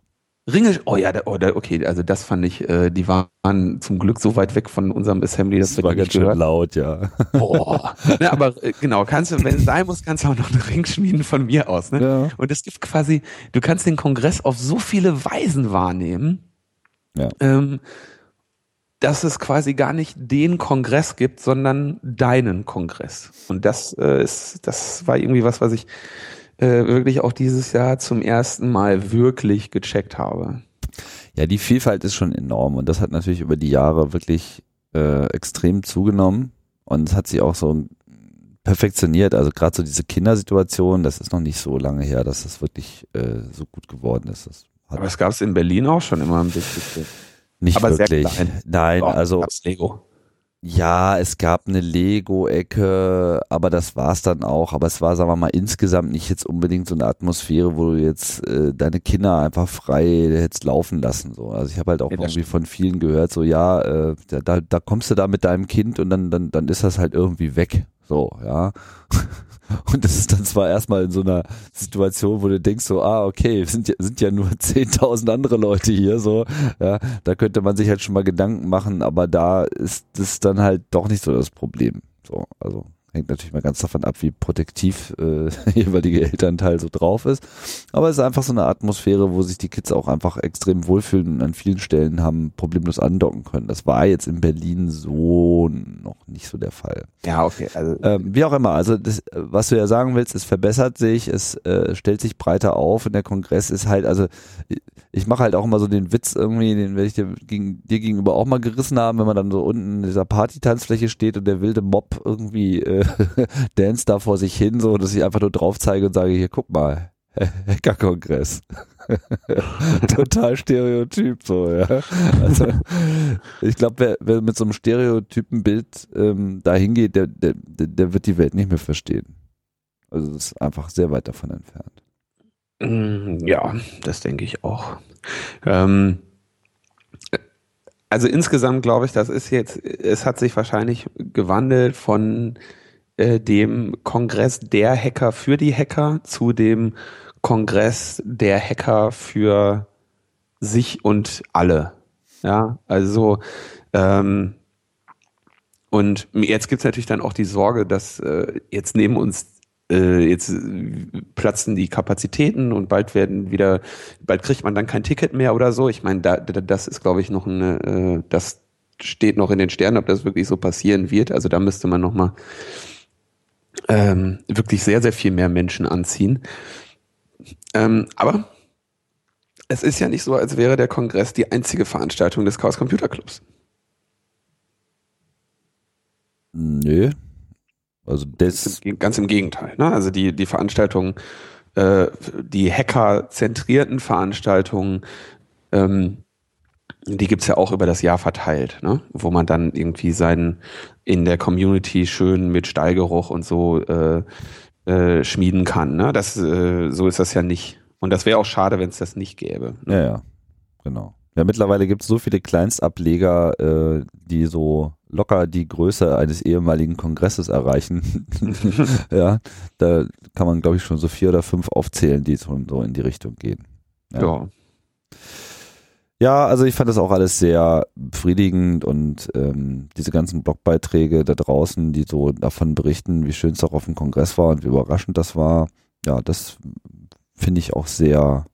Ringe, oh ja, da, oh, da, okay, also das fand ich, äh, die waren zum Glück so weit weg von unserem Assembly, dass das war ganz schön laut, ja. Boah, ne, aber äh, genau, kannst du, wenn es sein muss, kannst du auch noch einen Ring schmieden von mir aus, ne? Ja. Und es gibt quasi, du kannst den Kongress auf so viele Weisen wahrnehmen. Ja. Ähm, dass es quasi gar nicht den Kongress gibt, sondern deinen Kongress. Und das äh, ist, das war irgendwie was, was ich äh, wirklich auch dieses Jahr zum ersten Mal wirklich gecheckt habe. Ja, die Vielfalt ist schon enorm und das hat natürlich über die Jahre wirklich äh, extrem zugenommen und hat sich auch so perfektioniert. Also gerade so diese Kindersituation, das ist noch nicht so lange her, dass das wirklich äh, so gut geworden ist. Das Aber es gab es in Berlin auch schon immer ein bisschen. Nicht aber wirklich. Sehr klein. Nein, doch, also Lego. Ja, es gab eine Lego-Ecke, aber das war's dann auch. Aber es war, sagen wir mal, insgesamt nicht jetzt unbedingt so eine Atmosphäre, wo du jetzt äh, deine Kinder einfach frei hättest laufen lassen. So. Also ich habe halt auch ja, irgendwie von vielen gehört, so ja, äh, da, da kommst du da mit deinem Kind und dann, dann, dann ist das halt irgendwie weg. So, ja. Und das ist dann zwar erstmal in so einer Situation, wo du denkst so, ah, okay, sind ja, sind ja nur zehntausend andere Leute hier, so, ja, da könnte man sich halt schon mal Gedanken machen, aber da ist das dann halt doch nicht so das Problem, so, also hängt natürlich mal ganz davon ab, wie protektiv äh, jeweilige Elternteil so drauf ist, aber es ist einfach so eine Atmosphäre, wo sich die Kids auch einfach extrem wohlfühlen und an vielen Stellen haben problemlos andocken können. Das war jetzt in Berlin so noch nicht so der Fall. Ja, okay. Also ähm, wie auch immer, also das, was du ja sagen willst, es verbessert sich, es äh, stellt sich breiter auf und der Kongress ist halt, also ich mache halt auch immer so den Witz irgendwie, den werde ich dir, gegen, dir gegenüber auch mal gerissen haben, wenn man dann so unten in dieser Party-Tanzfläche steht und der wilde Mob irgendwie äh, Dance da vor sich hin, so dass ich einfach nur drauf zeige und sage, hier, guck mal, Hackerkongress. Total Stereotyp, so, ja. Also, ich glaube, wer, wer mit so einem Stereotypenbild ähm, da hingeht, der, der, der wird die Welt nicht mehr verstehen. Also das ist einfach sehr weit davon entfernt. Ja, das denke ich auch. Ähm, also insgesamt glaube ich, das ist jetzt, es hat sich wahrscheinlich gewandelt von äh, dem Kongress der Hacker für die Hacker zu dem Kongress der Hacker für sich und alle. Ja, also ähm, und jetzt gibt es natürlich dann auch die Sorge, dass äh, jetzt neben uns jetzt platzen die Kapazitäten und bald werden wieder, bald kriegt man dann kein Ticket mehr oder so. Ich meine, da, da, das ist, glaube ich, noch eine, das steht noch in den Sternen, ob das wirklich so passieren wird. Also da müsste man nochmal ähm, wirklich sehr, sehr viel mehr Menschen anziehen. Ähm, aber es ist ja nicht so, als wäre der Kongress die einzige Veranstaltung des Chaos Computer Clubs. Nö. Also das ganz im Gegenteil. Ne? Also die, die Veranstaltungen, äh, die Hacker-zentrierten Veranstaltungen, ähm, die gibt's ja auch über das Jahr verteilt, ne? Wo man dann irgendwie seinen in der Community schön mit Stallgeruch und so äh, äh, schmieden kann. Ne? Das, äh, so ist das ja nicht. Und das wäre auch schade, wenn es das nicht gäbe. Ne? Ja, ja, genau. Ja, mittlerweile gibt es so viele Kleinstableger, äh, die so locker die Größe eines ehemaligen Kongresses erreichen. Ja, da kann man, glaube ich, schon so vier oder fünf aufzählen, die so in die Richtung gehen. Ja. Ja. Ja, also ich fand das auch alles sehr befriedigend und ähm, diese ganzen Blogbeiträge da draußen, die so davon berichten, wie schön es doch auf dem Kongress war und wie überraschend das war, ja, das finde ich auch sehr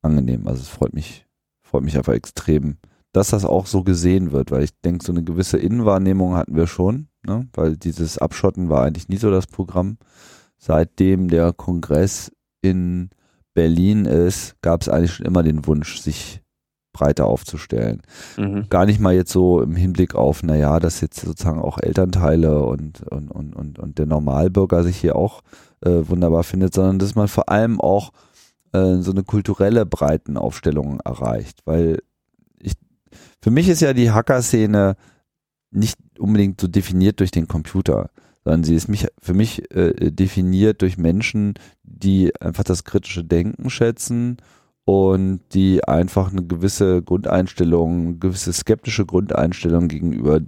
angenehm. Also es freut mich Freut mich einfach extrem, dass das auch so gesehen wird, weil ich denke, so eine gewisse Innenwahrnehmung hatten wir schon, ne? Weil dieses Abschotten war eigentlich nie so das Programm. Seitdem der Kongress in Berlin ist, gab es eigentlich schon immer den Wunsch, sich breiter aufzustellen. Mhm. Gar nicht mal jetzt so im Hinblick auf, naja, dass jetzt sozusagen auch Elternteile und, und, und, und, und der Normalbürger sich hier auch äh, wunderbar findet, sondern dass man vor allem auch so eine kulturelle Breitenaufstellung erreicht, weil ich, für mich ist ja die Hacker-Szene nicht unbedingt so definiert durch den Computer, sondern sie ist mich, für mich äh, definiert durch Menschen, die einfach das kritische Denken schätzen und die einfach eine gewisse Grundeinstellung, eine gewisse skeptische Grundeinstellung gegenüber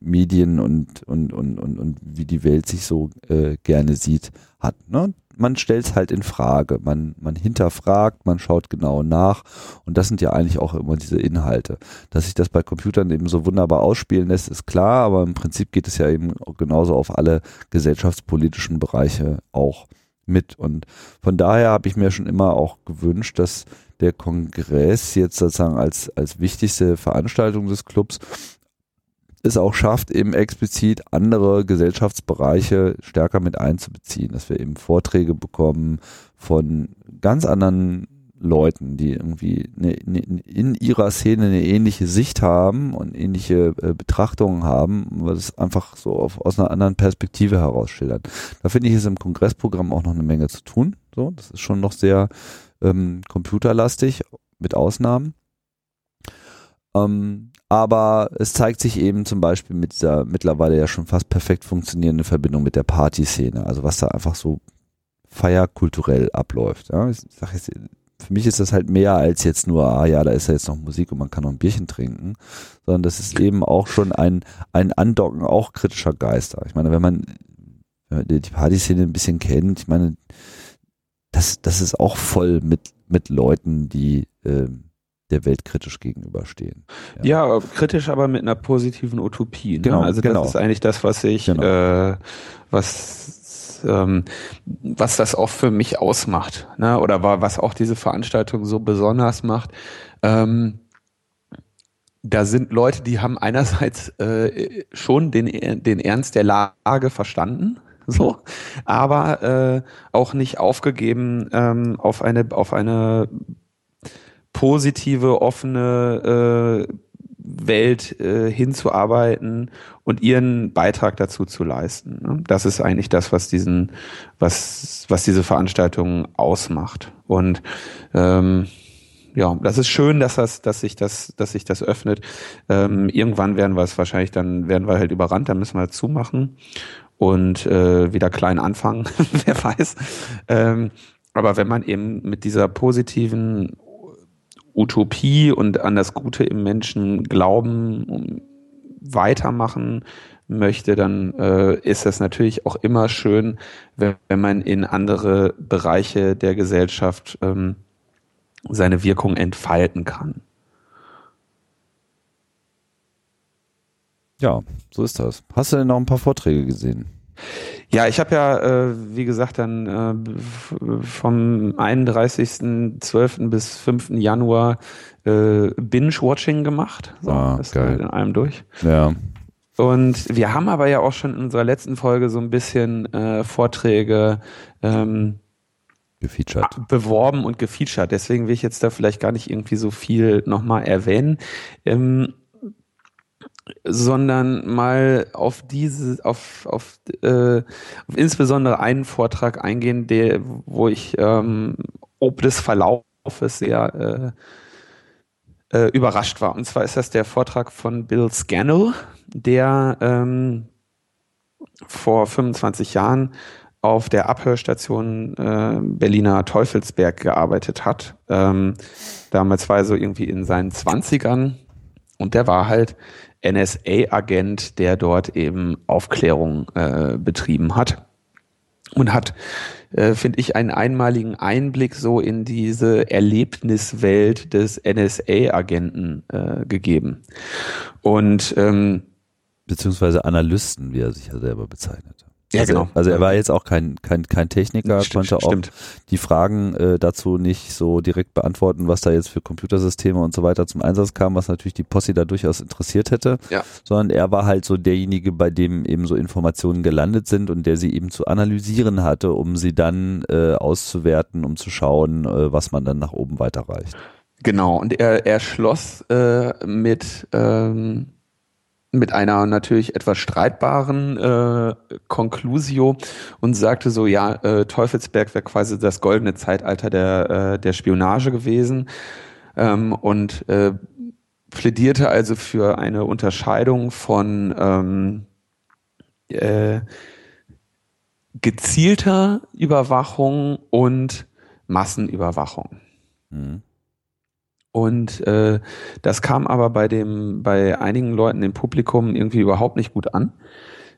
Medien und, und, und, und, und wie die Welt sich so äh, gerne sieht, hat, ne? Man stellt es halt in Frage, man, man hinterfragt, man schaut genau nach und das sind ja eigentlich auch immer diese Inhalte. Dass sich das bei Computern eben so wunderbar ausspielen lässt, ist klar, aber im Prinzip geht es ja eben genauso auf alle gesellschaftspolitischen Bereiche auch mit und von daher habe ich mir schon immer auch gewünscht, dass der Kongress jetzt sozusagen als, als wichtigste Veranstaltung des Clubs es auch schafft, eben explizit andere Gesellschaftsbereiche stärker mit einzubeziehen, dass wir eben Vorträge bekommen von ganz anderen Leuten, die irgendwie eine, eine, in ihrer Szene eine ähnliche Sicht haben und ähnliche äh, Betrachtungen haben, was es einfach so auf, aus einer anderen Perspektive heraus schildert. Da finde ich es im Kongressprogramm auch noch eine Menge zu tun. So, das ist schon noch sehr ähm, computerlastig, mit Ausnahmen. Ähm, aber es zeigt sich eben zum Beispiel mit dieser mittlerweile ja schon fast perfekt funktionierenden Verbindung mit der Partyszene, also was da einfach so feierkulturell abläuft. Ja? Ich sag jetzt, für mich ist das halt mehr als jetzt nur, ah ja, da ist ja jetzt noch Musik und man kann noch ein Bierchen trinken, sondern das ist eben auch schon ein, ein Andocken auch kritischer Geister. Ich meine, wenn man die Partyszene ein bisschen kennt, ich meine, das, das ist auch voll mit, mit Leuten, die äh, der Welt kritisch gegenüberstehen. Ja. ja, kritisch, aber mit einer positiven Utopie. Ne? Genau, also genau. Das ist eigentlich das, was ich, genau. äh, was was das auch für mich ausmacht, ne? Oder was auch diese Veranstaltung so besonders macht. Ähm, da sind Leute, die haben einerseits äh, schon den, den Ernst der Lage verstanden, so, aber äh, auch nicht aufgegeben ähm, auf eine auf eine positive, offene äh, Welt äh, hinzuarbeiten und ihren Beitrag dazu zu leisten. Ne? Das ist eigentlich das, was diesen, was, was diese Veranstaltung ausmacht. Und ähm, ja, das ist schön, dass das, dass sich das, dass sich das öffnet. Ähm, irgendwann werden wir es wahrscheinlich, dann werden wir halt überrannt, dann müssen wir zumachen und äh, wieder klein anfangen, wer weiß. Ähm, aber wenn man eben mit dieser positiven Utopie und an das Gute im Menschen glauben, weitermachen möchte, dann äh, ist das natürlich auch immer schön, wenn, wenn man in andere Bereiche der Gesellschaft ähm, seine Wirkung entfalten kann. Ja, so ist das. Hast du denn noch ein paar Vorträge gesehen? Ja, ich habe ja, äh, wie gesagt, dann äh, vom einunddreißigsten zwölften bis fünften Januar äh, Binge-Watching gemacht. So, ah, das geil. In einem durch. Ja. Und wir haben aber ja auch schon in unserer letzten Folge so ein bisschen äh, Vorträge ähm, gefeatured. Beworben und gefeatured. Deswegen will ich jetzt da vielleicht gar nicht irgendwie so viel nochmal erwähnen. Ähm, sondern mal auf diese, auf, auf, äh, auf insbesondere einen Vortrag eingehen, der, wo ich ähm, ob des Verlaufes sehr äh, äh, überrascht war. Und zwar ist das der Vortrag von Bill Scannell, der ähm, vor fünfundzwanzig Jahren auf der Abhörstation äh, Berliner Teufelsberg gearbeitet hat. Ähm, damals war er so irgendwie in seinen zwanzigern und der war halt N S A-Agent, der dort eben Aufklärung äh, betrieben hat und hat, äh, finde ich, einen einmaligen Einblick so in diese Erlebniswelt des N S A-Agenten äh, gegeben. Und ähm, beziehungsweise Analysten, wie er sich ja selber bezeichnet hat. Ja, also, genau. Also er war jetzt auch kein kein kein Techniker, stimmt, konnte auch stimmt. die Fragen äh, dazu nicht so direkt beantworten, was da jetzt für Computersysteme und so weiter zum Einsatz kam, was natürlich die Posse da durchaus interessiert hätte, ja. Sondern er war halt so derjenige, bei dem eben so Informationen gelandet sind und der sie eben zu analysieren hatte, um sie dann äh, auszuwerten, um zu schauen, äh, was man dann nach oben weiterreicht. Genau, und er, er schloss äh, mit... Ähm mit einer natürlich etwas streitbaren äh, Conclusio und sagte so, ja, äh, Teufelsberg wäre quasi das goldene Zeitalter der, äh, der Spionage gewesen ähm, und äh, plädierte also für eine Unterscheidung von ähm, äh, gezielter Überwachung und Massenüberwachung. Mhm. Und äh, das kam aber bei dem, bei einigen Leuten im Publikum irgendwie überhaupt nicht gut an,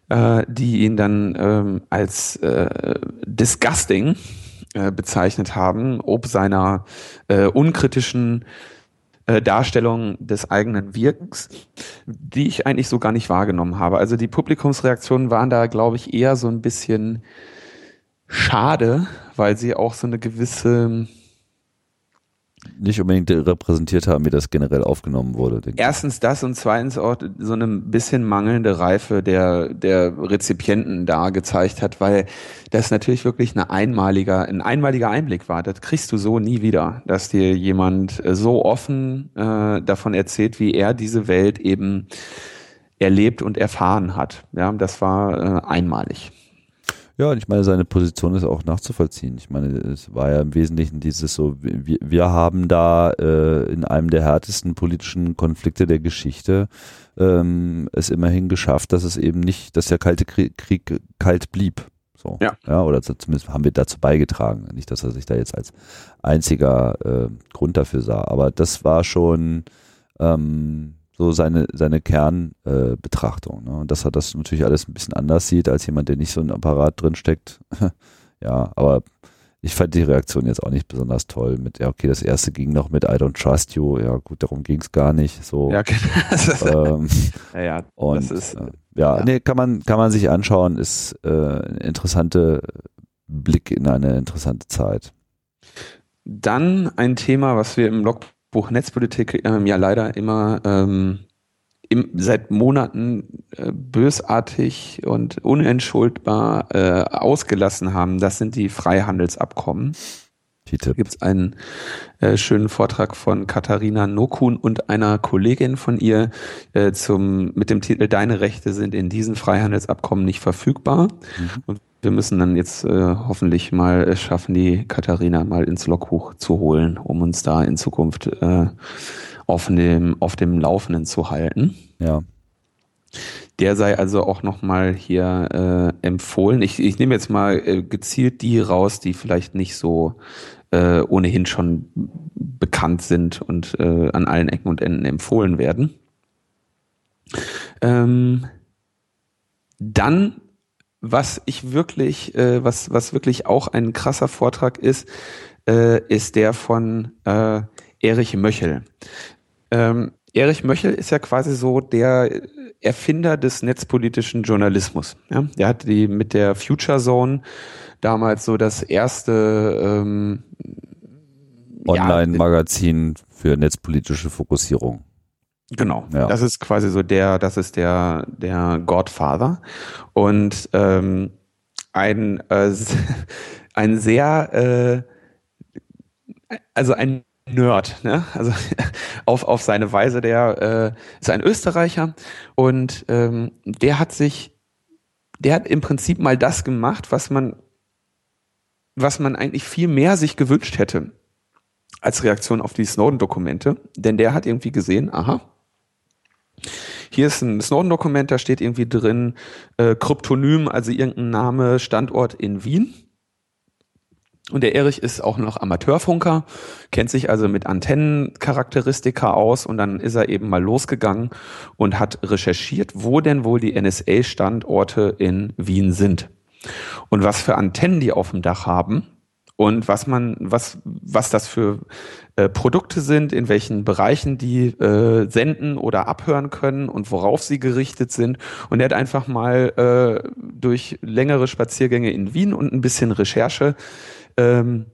äh, die ihn dann ähm, als äh, disgusting äh, bezeichnet haben, ob seiner äh, unkritischen äh, Darstellung des eigenen Wirkens, die ich eigentlich so gar nicht wahrgenommen habe. Also die Publikumsreaktionen waren da, glaube ich, eher so ein bisschen schade, weil sie auch so eine gewisse nicht unbedingt repräsentiert haben, wie das generell aufgenommen wurde. Erstens das und zweitens auch so eine bisschen mangelnde Reife der, der Rezipienten da gezeigt hat, weil das natürlich wirklich eine einmalige, ein einmaliger Einblick war. Das kriegst du so nie wieder, dass dir jemand so offen äh, davon erzählt, wie er diese Welt eben erlebt und erfahren hat. Ja, das war äh, einmalig. Ja, und ich meine, seine Position ist auch nachzuvollziehen. Ich meine, es war ja im Wesentlichen dieses so, wir, wir haben da äh, in einem der härtesten politischen Konflikte der Geschichte ähm, es immerhin geschafft, dass es eben nicht, dass der Kalte Krieg, Krieg kalt blieb. So. Ja. Ja, oder zumindest haben wir dazu beigetragen. Nicht, dass er sich da jetzt als einziger äh, Grund dafür sah. Aber das war schon ähm, so seine, seine Kernbetrachtung. Äh, ne? Und dass er das natürlich alles ein bisschen anders sieht, als jemand, der nicht so in einem Apparat drinsteckt. Ja, aber ich fand die Reaktion jetzt auch nicht besonders toll. Mit, ja, okay, das erste ging noch mit I don't trust you. Ja, gut, darum ging es gar nicht. So. Ja, genau. ähm, ja, ja, und, das ist, äh, ja, ja, nee, kann man, kann man sich anschauen. Ist äh, ein interessanter Blick in eine interessante Zeit. Dann ein Thema, was wir im Logbuch Netzpolitik ähm, ja leider immer ähm, im, seit Monaten äh, bösartig und unentschuldbar äh, ausgelassen haben. Das sind die Freihandelsabkommen. Da gibt es einen äh, schönen Vortrag von Katharina Nokun und einer Kollegin von ihr äh, zum, mit dem Titel Deine Rechte sind in diesen Freihandelsabkommen nicht verfügbar. Mhm. Und wir müssen dann jetzt äh, hoffentlich mal äh, schaffen, die Katharina mal ins Logbuch zu holen, um uns da in Zukunft äh, auf dem, auf dem Laufenden zu halten. Ja. Der sei also auch nochmal hier äh, empfohlen. Ich, ich nehme jetzt mal äh, gezielt die raus, die vielleicht nicht so äh, ohnehin schon bekannt sind und äh, an allen Ecken und Enden empfohlen werden. Ähm, dann Was ich wirklich, äh, was, was wirklich auch ein krasser Vortrag ist, äh, ist der von äh, Erich Möchel. Ähm, Erich Möchel ist ja quasi so der Erfinder des netzpolitischen Journalismus. Ja? Der hat die mit der Future Zone damals so das erste ähm, Online-Magazin ja, für netzpolitische Fokussierung. Genau, ja. Das ist quasi so der, das ist der, der Godfather und ähm, ein, äh, ein sehr, äh, also ein Nerd, ne? Also auf, auf seine Weise, der äh, ist ein Österreicher und ähm, der hat sich, der hat im Prinzip mal das gemacht, was man, was man eigentlich viel mehr sich gewünscht hätte als Reaktion auf die Snowden-Dokumente, denn der hat irgendwie gesehen, aha, hier ist ein Snowden-Dokument, da steht irgendwie drin, äh, Kryptonym, also irgendein Name, Standort in Wien. Und der Erich ist auch noch Amateurfunker, kennt sich also mit Antennencharakteristika aus und dann ist er eben mal losgegangen und hat recherchiert, wo denn wohl die N S A-Standorte in Wien sind und was für Antennen die auf dem Dach haben. Und was man, was, was das für äh, Produkte sind, in welchen Bereichen die äh, senden oder abhören können und worauf sie gerichtet sind. Und er hat einfach mal äh, durch längere Spaziergänge in Wien und ein bisschen Recherche ähm,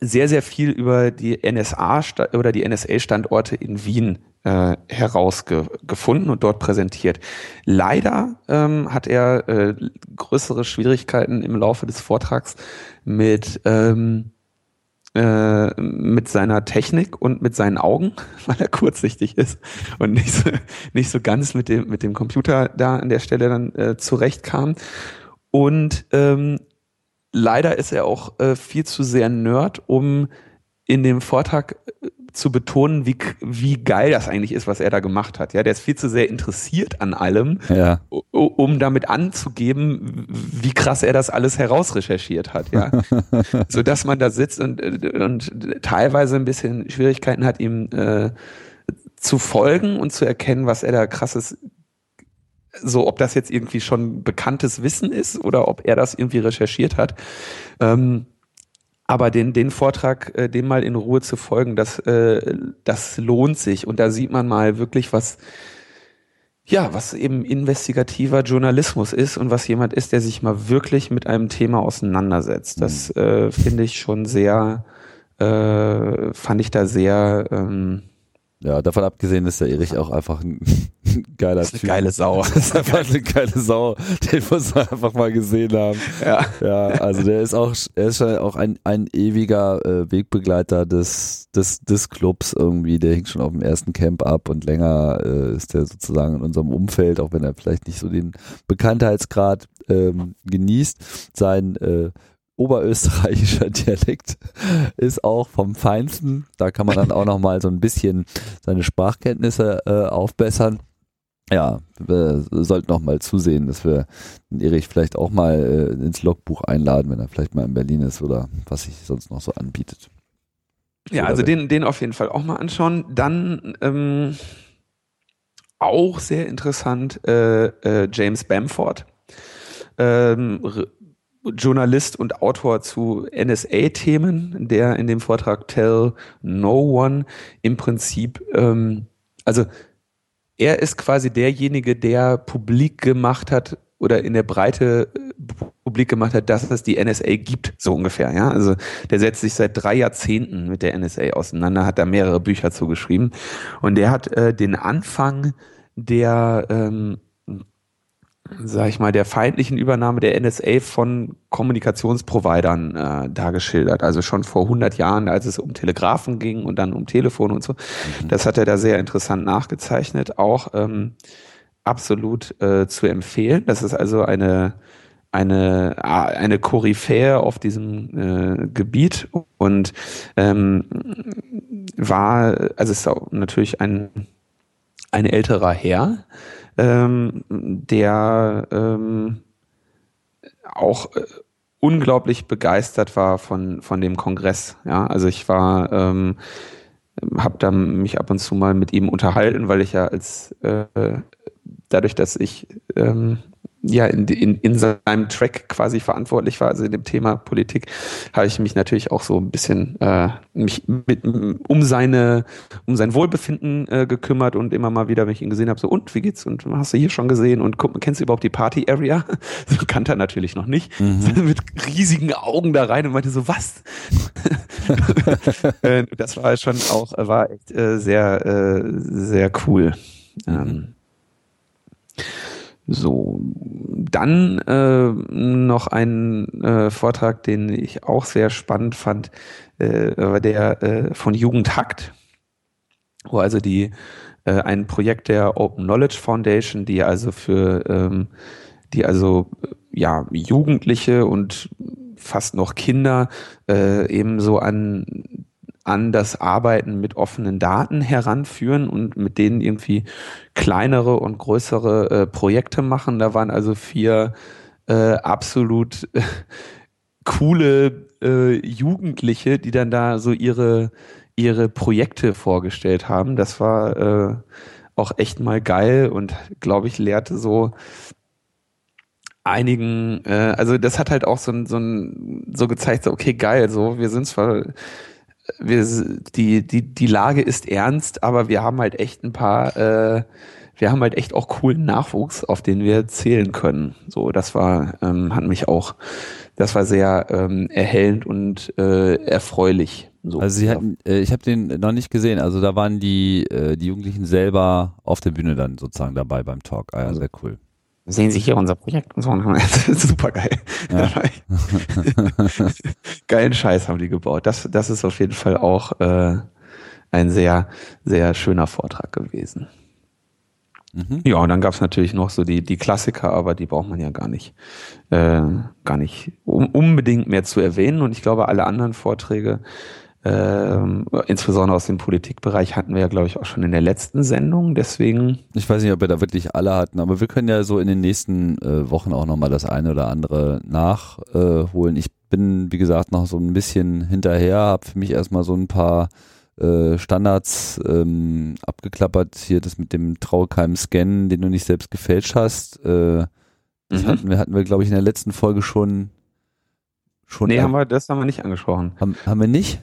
sehr, sehr viel über die N S A oder die N S A-Standorte in Wien äh, herausgefunden und dort präsentiert. Leider ähm, hat er äh, größere Schwierigkeiten im Laufe des Vortrags mit ähm, äh, mit seiner Technik und mit seinen Augen, weil er kurzsichtig ist und nicht so, nicht so ganz mit dem mit dem Computer da an der Stelle dann äh, zurechtkam. Und ähm, leider ist er auch äh, viel zu sehr Nerd, um in dem Vortrag äh, zu betonen, wie, wie geil das eigentlich ist, was er da gemacht hat. Ja, der ist viel zu sehr interessiert an allem, ja, um damit anzugeben, wie krass er das alles herausrecherchiert hat. Ja, so dass man da sitzt und, und teilweise ein bisschen Schwierigkeiten hat, ihm äh, zu folgen und zu erkennen, was er da krasses, so ob das jetzt irgendwie schon bekanntes Wissen ist oder ob er das irgendwie recherchiert hat. Ähm, Aber den, den Vortrag, äh, dem mal in Ruhe zu folgen, das, äh, das lohnt sich. Und da sieht man mal wirklich, was, ja, was eben investigativer Journalismus ist und was jemand ist, der sich mal wirklich mit einem Thema auseinandersetzt. Das äh, finde ich schon sehr, äh, fand ich da sehr... Ähm, ja, davon abgesehen ist der Erich auch einfach ein geiler Typ. Das ist eine geile Sau. Das ist einfach eine geile Sau. Den muss man einfach mal gesehen haben. Ja. Ja, also der ist auch, er ist schon auch ein, ein ewiger äh, Wegbegleiter des, des, des Clubs irgendwie. Der hing schon auf dem ersten Camp ab und länger äh, ist der sozusagen in unserem Umfeld, auch wenn er vielleicht nicht so den Bekanntheitsgrad ähm, genießt. Sein äh, oberösterreichischer Dialekt ist auch vom Feinsten. Da kann man dann auch nochmal so ein bisschen seine Sprachkenntnisse äh, aufbessern. Ja, wir sollten nochmal zusehen, dass wir den Erich vielleicht auch mal äh, ins Logbuch einladen, wenn er vielleicht mal in Berlin ist oder was sich sonst noch so anbietet. Ja, oder also den, den auf jeden Fall auch mal anschauen. Dann ähm, auch sehr interessant äh, äh, James Bamford. Ähm, Journalist und Autor zu N S A-Themen, der in dem Vortrag Tell No One im Prinzip, ähm, also er ist quasi derjenige, der publik gemacht hat oder in der Breite publik gemacht hat, dass es die N S A gibt, so ungefähr. Ja, also der setzt sich seit drei Jahrzehnten mit der N S A auseinander, hat da mehrere Bücher zugeschrieben und der hat äh, den Anfang der ähm, sag ich mal, der feindlichen Übernahme der N S A von Kommunikationsprovidern äh, da geschildert. Also schon vor hundert Jahren, als es um Telegrafen ging und dann um Telefon und so. Mhm. Das hat er da sehr interessant nachgezeichnet. Auch ähm, absolut äh, zu empfehlen. Das ist also eine, eine, eine Koryphäe auf diesem äh, Gebiet und ähm, war, also es ist auch natürlich ein, ein älterer Herr, Ähm, der ähm, auch äh, unglaublich begeistert war von, von dem Kongress. Ja, also ich war, ähm, habe da mich ab und zu mal mit ihm unterhalten, weil ich ja als äh, dadurch, dass ich ähm, ja in, in, in seinem Track quasi verantwortlich war, also in dem Thema Politik, habe ich mich natürlich auch so ein bisschen äh, mich mit, um seine um sein Wohlbefinden äh, gekümmert und immer mal wieder, wenn ich ihn gesehen habe, so und wie geht's und hast du hier schon gesehen und guck, kennst du überhaupt die Party Area? So kannte er natürlich noch nicht, mhm. mit riesigen Augen da rein und meinte so was? Das war schon auch war echt äh, sehr äh, sehr cool. Ähm, So, dann äh, noch ein äh, Vortrag, den ich auch sehr spannend fand, äh, der äh, von Jugend hackt, wo also die äh, ein Projekt der Open Knowledge Foundation, die also für ähm, die also ja Jugendliche und fast noch Kinder äh, eben so an an das Arbeiten mit offenen Daten heranführen und mit denen irgendwie kleinere und größere äh, Projekte machen. Da waren also vier äh, absolut äh, coole äh, Jugendliche, die dann da so ihre, ihre Projekte vorgestellt haben. Das war äh, auch echt mal geil und glaube ich lehrte so einigen, äh, also das hat halt auch so, so, so gezeigt, so okay geil, so wir sind zwar Wir, die, die, die Lage ist ernst, aber wir haben halt echt ein paar, äh, wir haben halt echt auch coolen Nachwuchs, auf den wir zählen können. So, das war, ähm, hat mich auch, das war sehr ähm, erhellend und äh, erfreulich. So. Also sie hatten, äh, ich habe den noch nicht gesehen, also da waren die, äh, die Jugendlichen selber auf der Bühne dann sozusagen dabei beim Talk. Ah, ja, sehr cool. Sehen Sie hier unser Projekt und so. Super geil. Ja. Geilen Scheiß haben die gebaut. Das, das ist auf jeden Fall auch äh, ein sehr, sehr schöner Vortrag gewesen. Mhm. Ja, und dann gab es natürlich noch so die, die Klassiker, aber die braucht man ja gar nicht, äh, gar nicht um, unbedingt mehr zu erwähnen. Und ich glaube, alle anderen Vorträge, Ähm, insbesondere aus dem Politikbereich hatten wir ja, glaube ich, auch schon in der letzten Sendung, deswegen... Ich weiß nicht, ob wir da wirklich alle hatten, aber wir können ja so in den nächsten äh, Wochen auch nochmal das eine oder andere nachholen. Äh, ich bin, wie gesagt, noch so ein bisschen hinterher, habe für mich erstmal so ein paar äh, Standards ähm, abgeklappert. Hier das mit dem Traukeim-Scan, den du nicht selbst gefälscht hast. Äh, das mhm. hatten wir, hatten wir glaube ich, in der letzten Folge schon... schon nee, haben wir, das haben wir nicht angesprochen. Haben, haben wir nicht?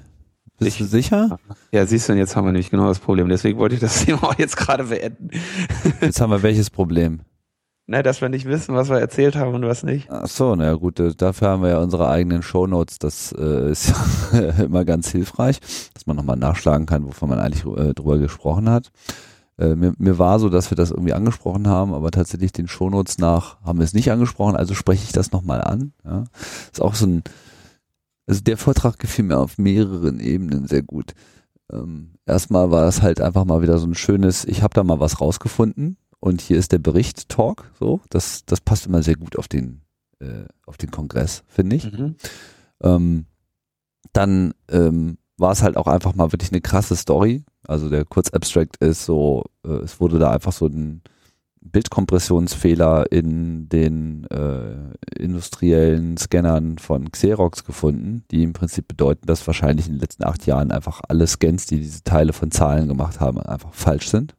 Bist du sicher? Ja, siehst du, und jetzt haben wir nämlich genau das Problem. Deswegen wollte ich das Thema auch jetzt gerade beenden. Jetzt haben wir welches Problem? Ne, dass wir nicht wissen, was wir erzählt haben und was nicht. Ach so, na gut, dafür haben wir ja unsere eigenen Shownotes, das äh, ist immer ganz hilfreich, dass man nochmal nachschlagen kann, wovon man eigentlich äh, drüber gesprochen hat. Äh, mir, mir war so, dass wir das irgendwie angesprochen haben, aber tatsächlich den Shownotes nach haben wir es nicht angesprochen, also spreche ich das nochmal an. Ja. Ist auch so ein, also der Vortrag gefiel mir auf mehreren Ebenen sehr gut. Ähm, erstmal war es halt einfach mal wieder so ein schönes, ich habe da mal was rausgefunden. Und hier ist der Bericht-Talk, so, das, das passt immer sehr gut auf den, äh, auf den Kongress, finde ich. Mhm. Ähm, dann ähm, war es halt auch einfach mal wirklich eine krasse Story. Also der Kurzabstract ist so, äh, es wurde da einfach so ein Bildkompressionsfehler in den äh, industriellen Scannern von Xerox gefunden, die im Prinzip bedeuten, dass wahrscheinlich in den letzten acht Jahren einfach alle Scans, die diese Teile von Zahlen gemacht haben, einfach falsch sind.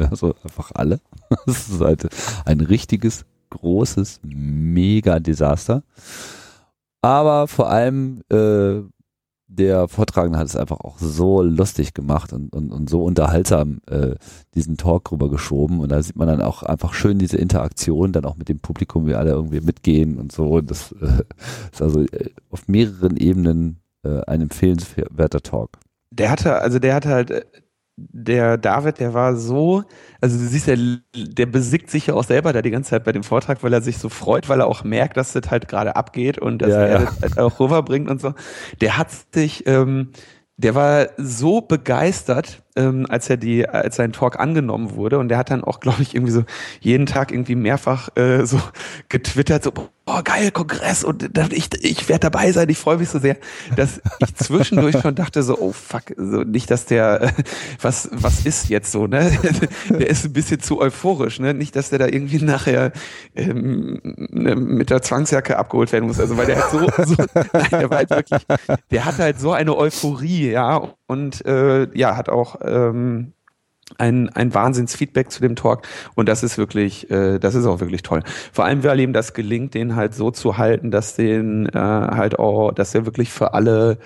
Ja, so einfach alle. Das ist halt ein richtiges, großes, mega Desaster. Aber vor allem äh, der Vortragende hat es einfach auch so lustig gemacht und, und, und so unterhaltsam äh, diesen Talk rüber geschoben. Und da sieht man dann auch einfach schön diese Interaktion, dann auch mit dem Publikum, wie alle irgendwie mitgehen und so. Und das äh, ist also äh, auf mehreren Ebenen äh, ein empfehlenswerter Talk. Der hatte, also der hatte halt... Äh Der David, der war so, also du siehst, der, der besickt sich ja auch selber da die ganze Zeit bei dem Vortrag, weil er sich so freut, weil er auch merkt, dass das halt gerade abgeht und dass ja, er ja. das halt auch rüberbringt und so. Der hat sich, ähm, der war so begeistert, ähm, als er die, als sein Talk angenommen wurde, und der hat dann auch, glaube ich, irgendwie so jeden Tag irgendwie mehrfach äh, so getwittert, so oh geil, Kongress, und ich, ich werde dabei sein, ich freue mich so sehr, dass ich zwischendurch schon dachte so, oh fuck, so nicht, dass der, äh, was was ist jetzt so, ne? Der ist ein bisschen zu euphorisch, ne? Nicht, dass der da irgendwie nachher ähm, mit der Zwangsjacke abgeholt werden muss, also weil der halt so, so nein, der war halt wirklich, der hat halt so eine Euphorie, ja, und äh, ja, hat auch ähm, Ein, ein Wahnsinnsfeedback zu dem Talk, und das ist wirklich, äh, das ist auch wirklich toll. Vor allem, weil ihm das gelingt, den halt so zu halten, dass den äh, halt auch, dass er wirklich für alle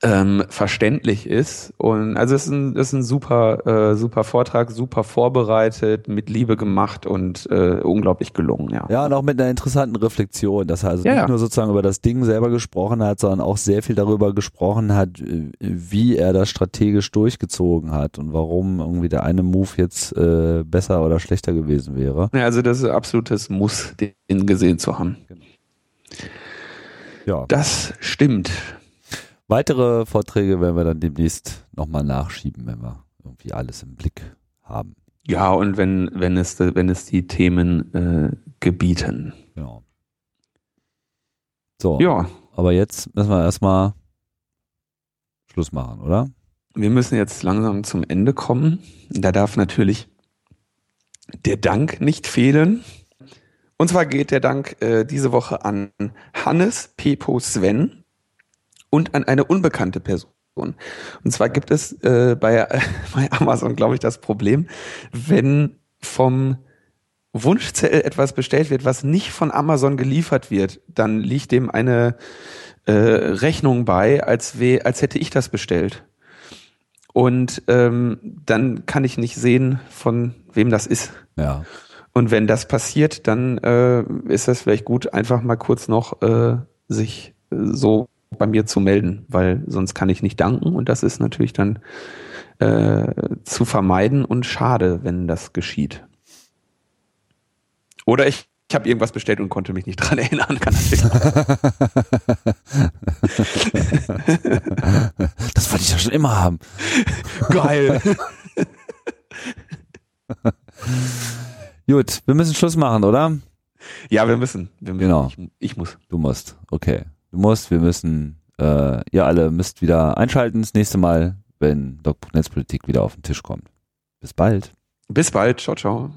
ähm, verständlich ist. Und also es ist ein, es ist ein super, äh, super Vortrag, super vorbereitet, mit Liebe gemacht und äh, unglaublich gelungen. Ja. Ja, und auch mit einer interessanten Reflexion, dass er also ja, nicht ja. nur sozusagen über das Ding selber gesprochen hat, sondern auch sehr viel darüber gesprochen hat, wie er das strategisch durchgezogen hat und warum irgendwie der eine Move jetzt äh, besser oder schlechter gewesen wäre. Ja, also das ist ein absolutes Muss, den gesehen zu haben. Genau. Ja. Das stimmt. Weitere Vorträge werden wir dann demnächst nochmal nachschieben, wenn wir irgendwie alles im Blick haben. Ja, und wenn, wenn, es, wenn es die Themen äh, gebieten. Genau. So, ja. Aber jetzt müssen wir erstmal Schluss machen, oder? Wir müssen jetzt langsam zum Ende kommen. Da darf natürlich der Dank nicht fehlen. Und zwar geht der Dank äh, diese Woche an Hannes Pepo Sven und an eine unbekannte Person. Und zwar gibt es äh, bei, äh, bei Amazon, glaube ich, das Problem, wenn vom Wunschzettel etwas bestellt wird, was nicht von Amazon geliefert wird, dann liegt dem eine äh, Rechnung bei, als, we- als hätte ich das bestellt. Und ähm, dann kann ich nicht sehen, von wem das ist. Ja. Und wenn das passiert, dann äh, ist das vielleicht gut, einfach mal kurz noch äh, sich äh, so bei mir zu melden, weil sonst kann ich nicht danken, und das ist natürlich dann äh, zu vermeiden und schade, wenn das geschieht. Oder ich, ich habe irgendwas bestellt und konnte mich nicht dran erinnern. Kann das, das wollte ich ja schon immer haben. Geil. Gut, wir müssen Schluss machen, oder? Ja, wir müssen. Wir müssen. Genau. Ich, ich muss. Du musst, okay. Du musst, wir müssen, äh, ihr alle müsst wieder einschalten das nächste Mal, wenn Logbuch Netzpolitik wieder auf den Tisch kommt. Bis bald. Bis bald. Ciao, ciao.